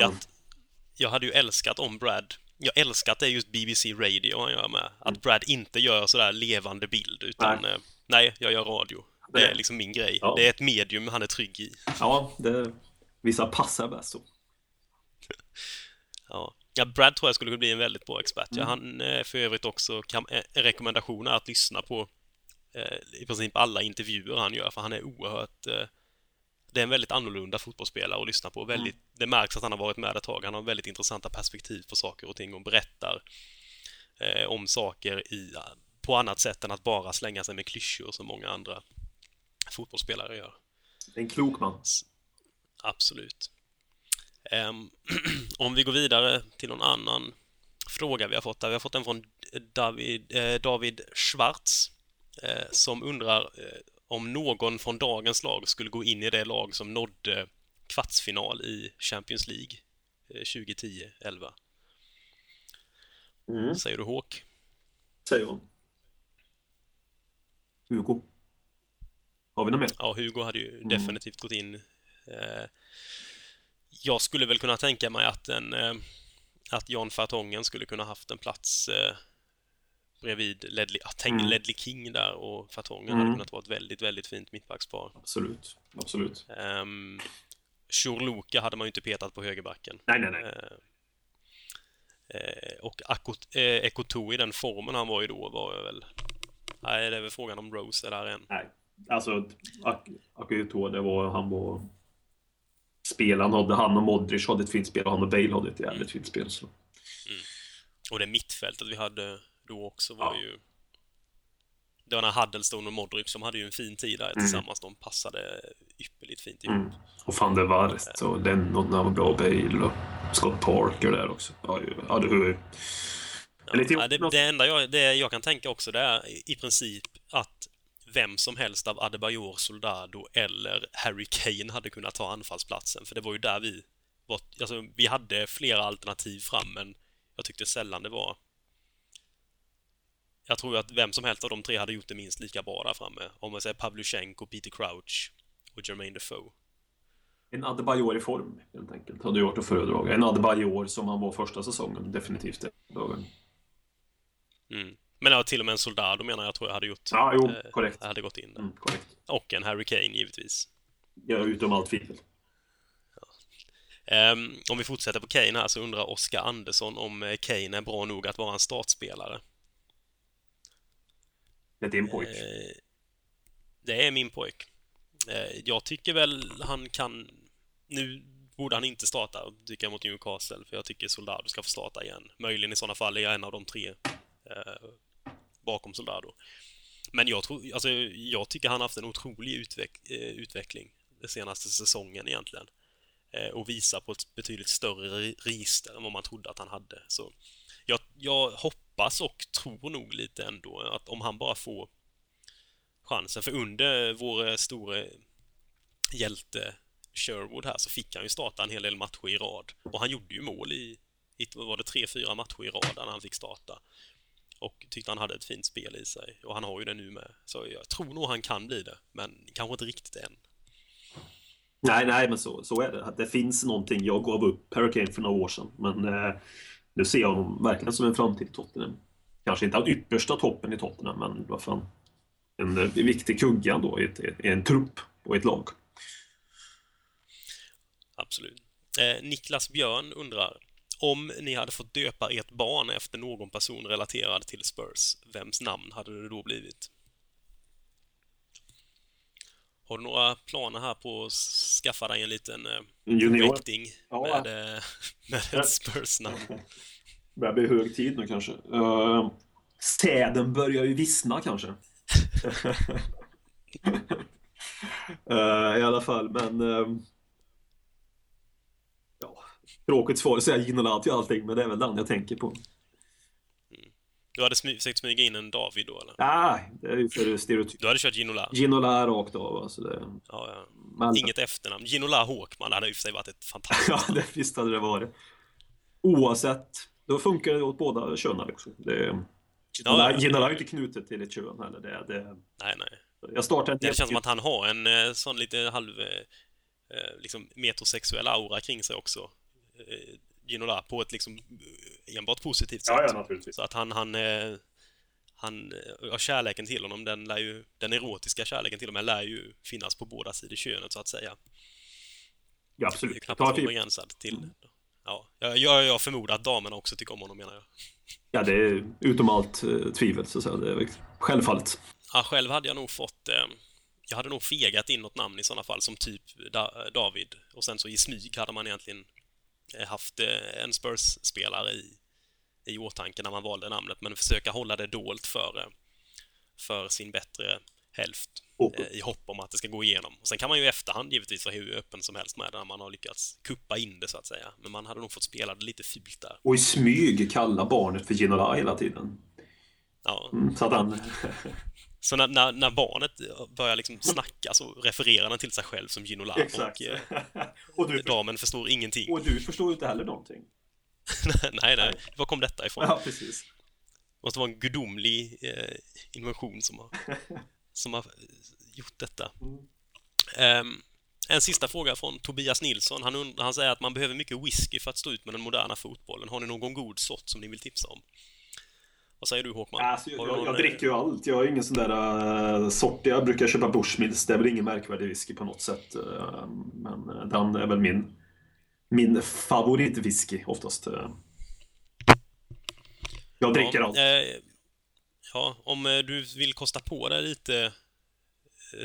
Jag hade ju älskat om Brad... Jag älskar att det är just BBC Radio han gör med. Att Brad inte gör sådär levande bild utan, nej, jag gör radio. Det är liksom min grej. Ja. Det är ett medium han är trygg i. Ja, vissa passar bäst så. Ja, Brad tror jag skulle bli en väldigt bra expert. Ja, han för övrigt också rekommendationer att lyssna på i princip alla intervjuer han gör. För han är oerhört... Det är en väldigt annorlunda fotbollsspelare att lyssna på. Väldigt, det märks att han har varit med ett tag. Han har väldigt intressanta perspektiv på saker och ting och berättar om saker på annat sätt än att bara slänga sig med klyschor som många andra fotbollsspelare gör. En klok man. Absolut. Om vi går vidare till någon annan fråga vi har fått där. Vi har fått en från David Schwartz som undrar... om någon från dagens lag skulle gå in i det lag som nådde kvartsfinal i Champions League 2010-11. Säger du Håk? Säger hon. Hugo. Har vi någon mer? Ja, Hugo hade ju definitivt gått in. Jag skulle väl kunna tänka mig att Jan Fartongen skulle kunna haft en plats... bredvid Ledley King där och Fartongen hade kunnat vara ett väldigt, väldigt fint mittbackspar. Absolut, absolut. Churluka hade man ju inte petat på högerbacken. Nej. Och Ekoto i den formen han var ju då var väl... Nej, det är väl frågan om Rose är där än. Nej, alltså Ekoto, det var han var... Spelaren hade han och Modric hade ett fint spel och han och Bale hade ett jävligt fint spel. Så. Och det mittfältet vi hade... då också var ju det var när Huddleston och Modric som hade ju en fin tid där tillsammans, de passade ypperligt fint ihop. Och Van der Vaart och Lennon när var bra och Bale och Scott Parker där också. Det enda jag kan tänka också det är i princip att vem som helst av Adebayor, Soldado eller Harry Kane hade kunnat ta anfallsplatsen, för det var ju där vi hade flera alternativ fram, men jag tyckte sällan det var. Jag tror att vem som helst av de tre hade gjort det minst lika bra där framme. Om man säger Pavlyuchenko, Peter Crouch och Jermaine Defoe. en Adebayor i form helt enkelt hade gjort att föredraga. En Adebayor som han var första säsongen, definitivt. Mm. Men ja, till och med en Soldado menar jag tror jag hade gjort. Ja, jo, korrekt. Hade gått in. Mm, korrekt. Och en Harry Kane givetvis. Ja, utom allt tvivel. Ja. Om vi fortsätter på Kane här så undrar Oskar Andersson om Kane är bra nog att vara en startspelare. Det är din pojk. Det är min pojk. Jag tycker väl han kan... Nu borde han inte starta, tycker jag, mot Newcastle. För jag tycker Soldado ska få starta igen. Möjligen i sådana fall är jag en av de tre bakom Soldado. Men jag tror, alltså, jag tycker han har haft en otrolig utveckling den senaste säsongen egentligen. Och visar på ett betydligt större register än vad man trodde att han hade. Så jag hoppas och tror nog lite ändå att om han bara får chansen, för under vår stora hjälte Sherwood här så fick han ju starta en hel del matcher i rad. Och han gjorde ju mål i var det 3-4 matcher i rad när han fick starta. Och tyckte han hade ett fint spel i sig. Och han har ju det nu med. Så jag tror nog han kan bli det. Men kanske inte riktigt än. Nej, men så är det. Det finns någonting. Jag gav upp Hurricane för några år sedan. Men nu ser jag honom verkligen som en framtid i Tottenham. Kanske inte den yppersta toppen i Tottenham. Men vad fan. En viktig kugga då i en trupp och ett lag. Absolut. Niklas Björn undrar: om ni hade fått döpa ert barn efter någon person relaterad till Spurs, vems namn hade det då blivit? Har du några planer här på att skaffa dig en liten väkting med ett Spurs-namn? Det börjar bli hög tid nu kanske. Säden börjar ju vissna kanske. I alla fall, men... Tråkigt svar att säga Ginola till allting, men det är väl den jag tänker på. Mm. Du hade försökt smyga in en David då, eller? Nej, det är ju för stereotyp. Du hade kört Ginola. Ginola rakt av, alltså det... Ja. Men... Inget efternamn. Ginola Håkman hade ju för sig varit ett fantastiskt namn. Ja, det visst hade det varit. Oavsett, då funkar det åt båda könen också. Det... Ginola är ju inte knutet till ett kön heller. Nej. Jag startar en... Det känns som att han har en sån lite halv... liksom metrosexuell aura kring sig också. Ginola på ett liksom enbart positivt sätt. Ja, naturligtvis. Så att han kärleken till honom, den erotiska kärleken till honom lär ju finnas på båda sidor könet så att säga. Ja, absolut. Knappt någon begränsad till. Ja, jag förmodar att damerna också tycker om honom, menar jag. Ja, det är utom allt tvivel så att säga. Det är självfallet. Ja, själv hade jag nog fått jag hade nog fegat in något namn i sådana fall som typ David, och sen så i smyg hade man egentligen haft en Spurs-spelare i åtanke när man valde namnet, men försöka hålla det dolt för sin bättre hälft i hopp om att det ska gå igenom. Och sen kan man ju i efterhand givetvis vara hur öppen som helst med det när man har lyckats kuppa in det så att säga, men man hade nog fått spela det lite fult där. Och i smyg kalla barnet för Ginola hela tiden. Ja. Så att han... Så när barnet börjar liksom snacka så refererar han till sig själv som Ginola. Exakt. Och damen förstår ingenting. Och du förstår inte heller någonting. nej. Var kom detta ifrån? Ja, precis. Det måste vara en gudomlig invention som har gjort detta. En sista fråga från Tobias Nilsson. Han säger att man behöver mycket whisky för att stå ut med den moderna fotbollen. Har ni någon god sort som ni vill tipsa om? Vad säger du, Håkman? Alltså, jag dricker ju allt. Jag är ingen sån där sort. Jag brukar köpa Bushmills. Det är väl ingen märkvärdig whisky på något sätt. Men den är väl min favoritwhisky oftast. Jag dricker allt. Ja, om du vill kosta på dig lite,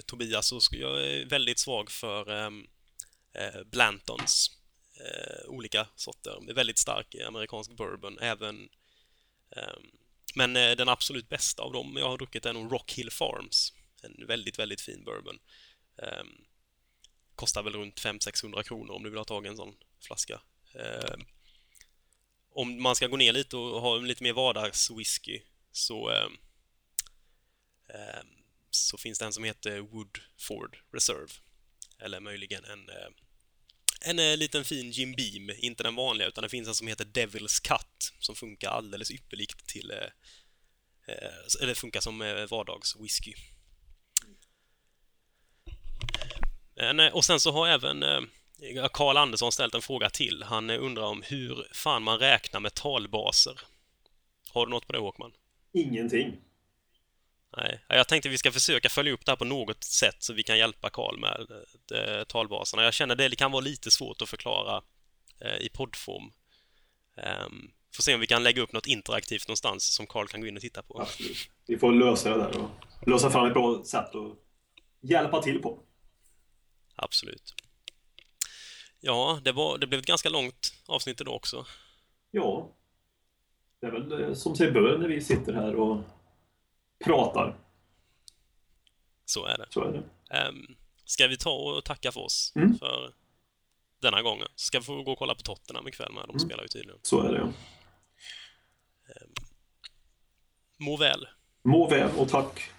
Tobias, så är jag väldigt svag för Blantons olika sorter. Det är väldigt stark amerikansk bourbon. Även... Men den absolut bästa av dem jag har druckit är nog Rock Hill Farms. En väldigt, väldigt fin bourbon. Kostar väl runt 500-600 kronor om du vill ha tag i en sån flaska. Om man ska gå ner lite och ha lite mer vardagswhisky så finns det en som heter Woodford Reserve. Eller möjligen en liten fin Jim Beam, inte den vanliga, utan det finns en som heter Devil's Cut som funkar alldeles ypperligt till eller funkar som vardagswhisky. Och sen så har även Karl Andersson ställt en fråga till. Han undrar om hur fan man räknar med talbaser. Har du något på det, Håkman? Ingenting. Nej, jag tänkte vi ska försöka följa upp det här på något sätt så vi kan hjälpa Karl med talbaserna. Jag känner det kan vara lite svårt att förklara i poddform. Får se om vi kan lägga upp något interaktivt någonstans som Karl kan gå in och titta på. Absolut. Vi får lösa det där och lösa fram ett bra sätt och hjälpa till på. Absolut. Ja, det blev ett ganska långt avsnitt idag också. Ja, det är väl som sig bör när vi sitter här och pratar. Så är det. Ska vi ta och tacka för oss för denna gången? Ska vi få gå och kolla på Tottenham ikväll när de spelar ju tydligen. Så är det, ja. Må väl. Må väl och tack.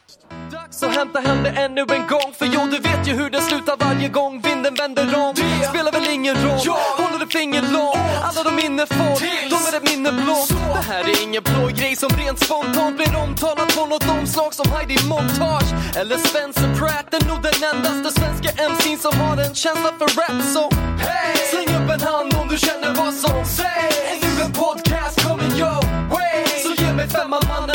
Dags att hämta hem det ännu en gång. För jo, du vet ju hur det slutar varje gång vinden vänder om. Det spelar väl ingen roll, håller det finger långt. Alla de minne får, de är ett minne blått. Det här är ingen blå grej som rent spontant blir omtalat på något omslag som Heidi Montage eller Spencer Pratt. Är nog den endaste svenska MC'n som har en känsla för rap. Så hey, släng upp en hand om du känner vad som sägs. Är nu en podcast coming your way, så ge mig femma mannen.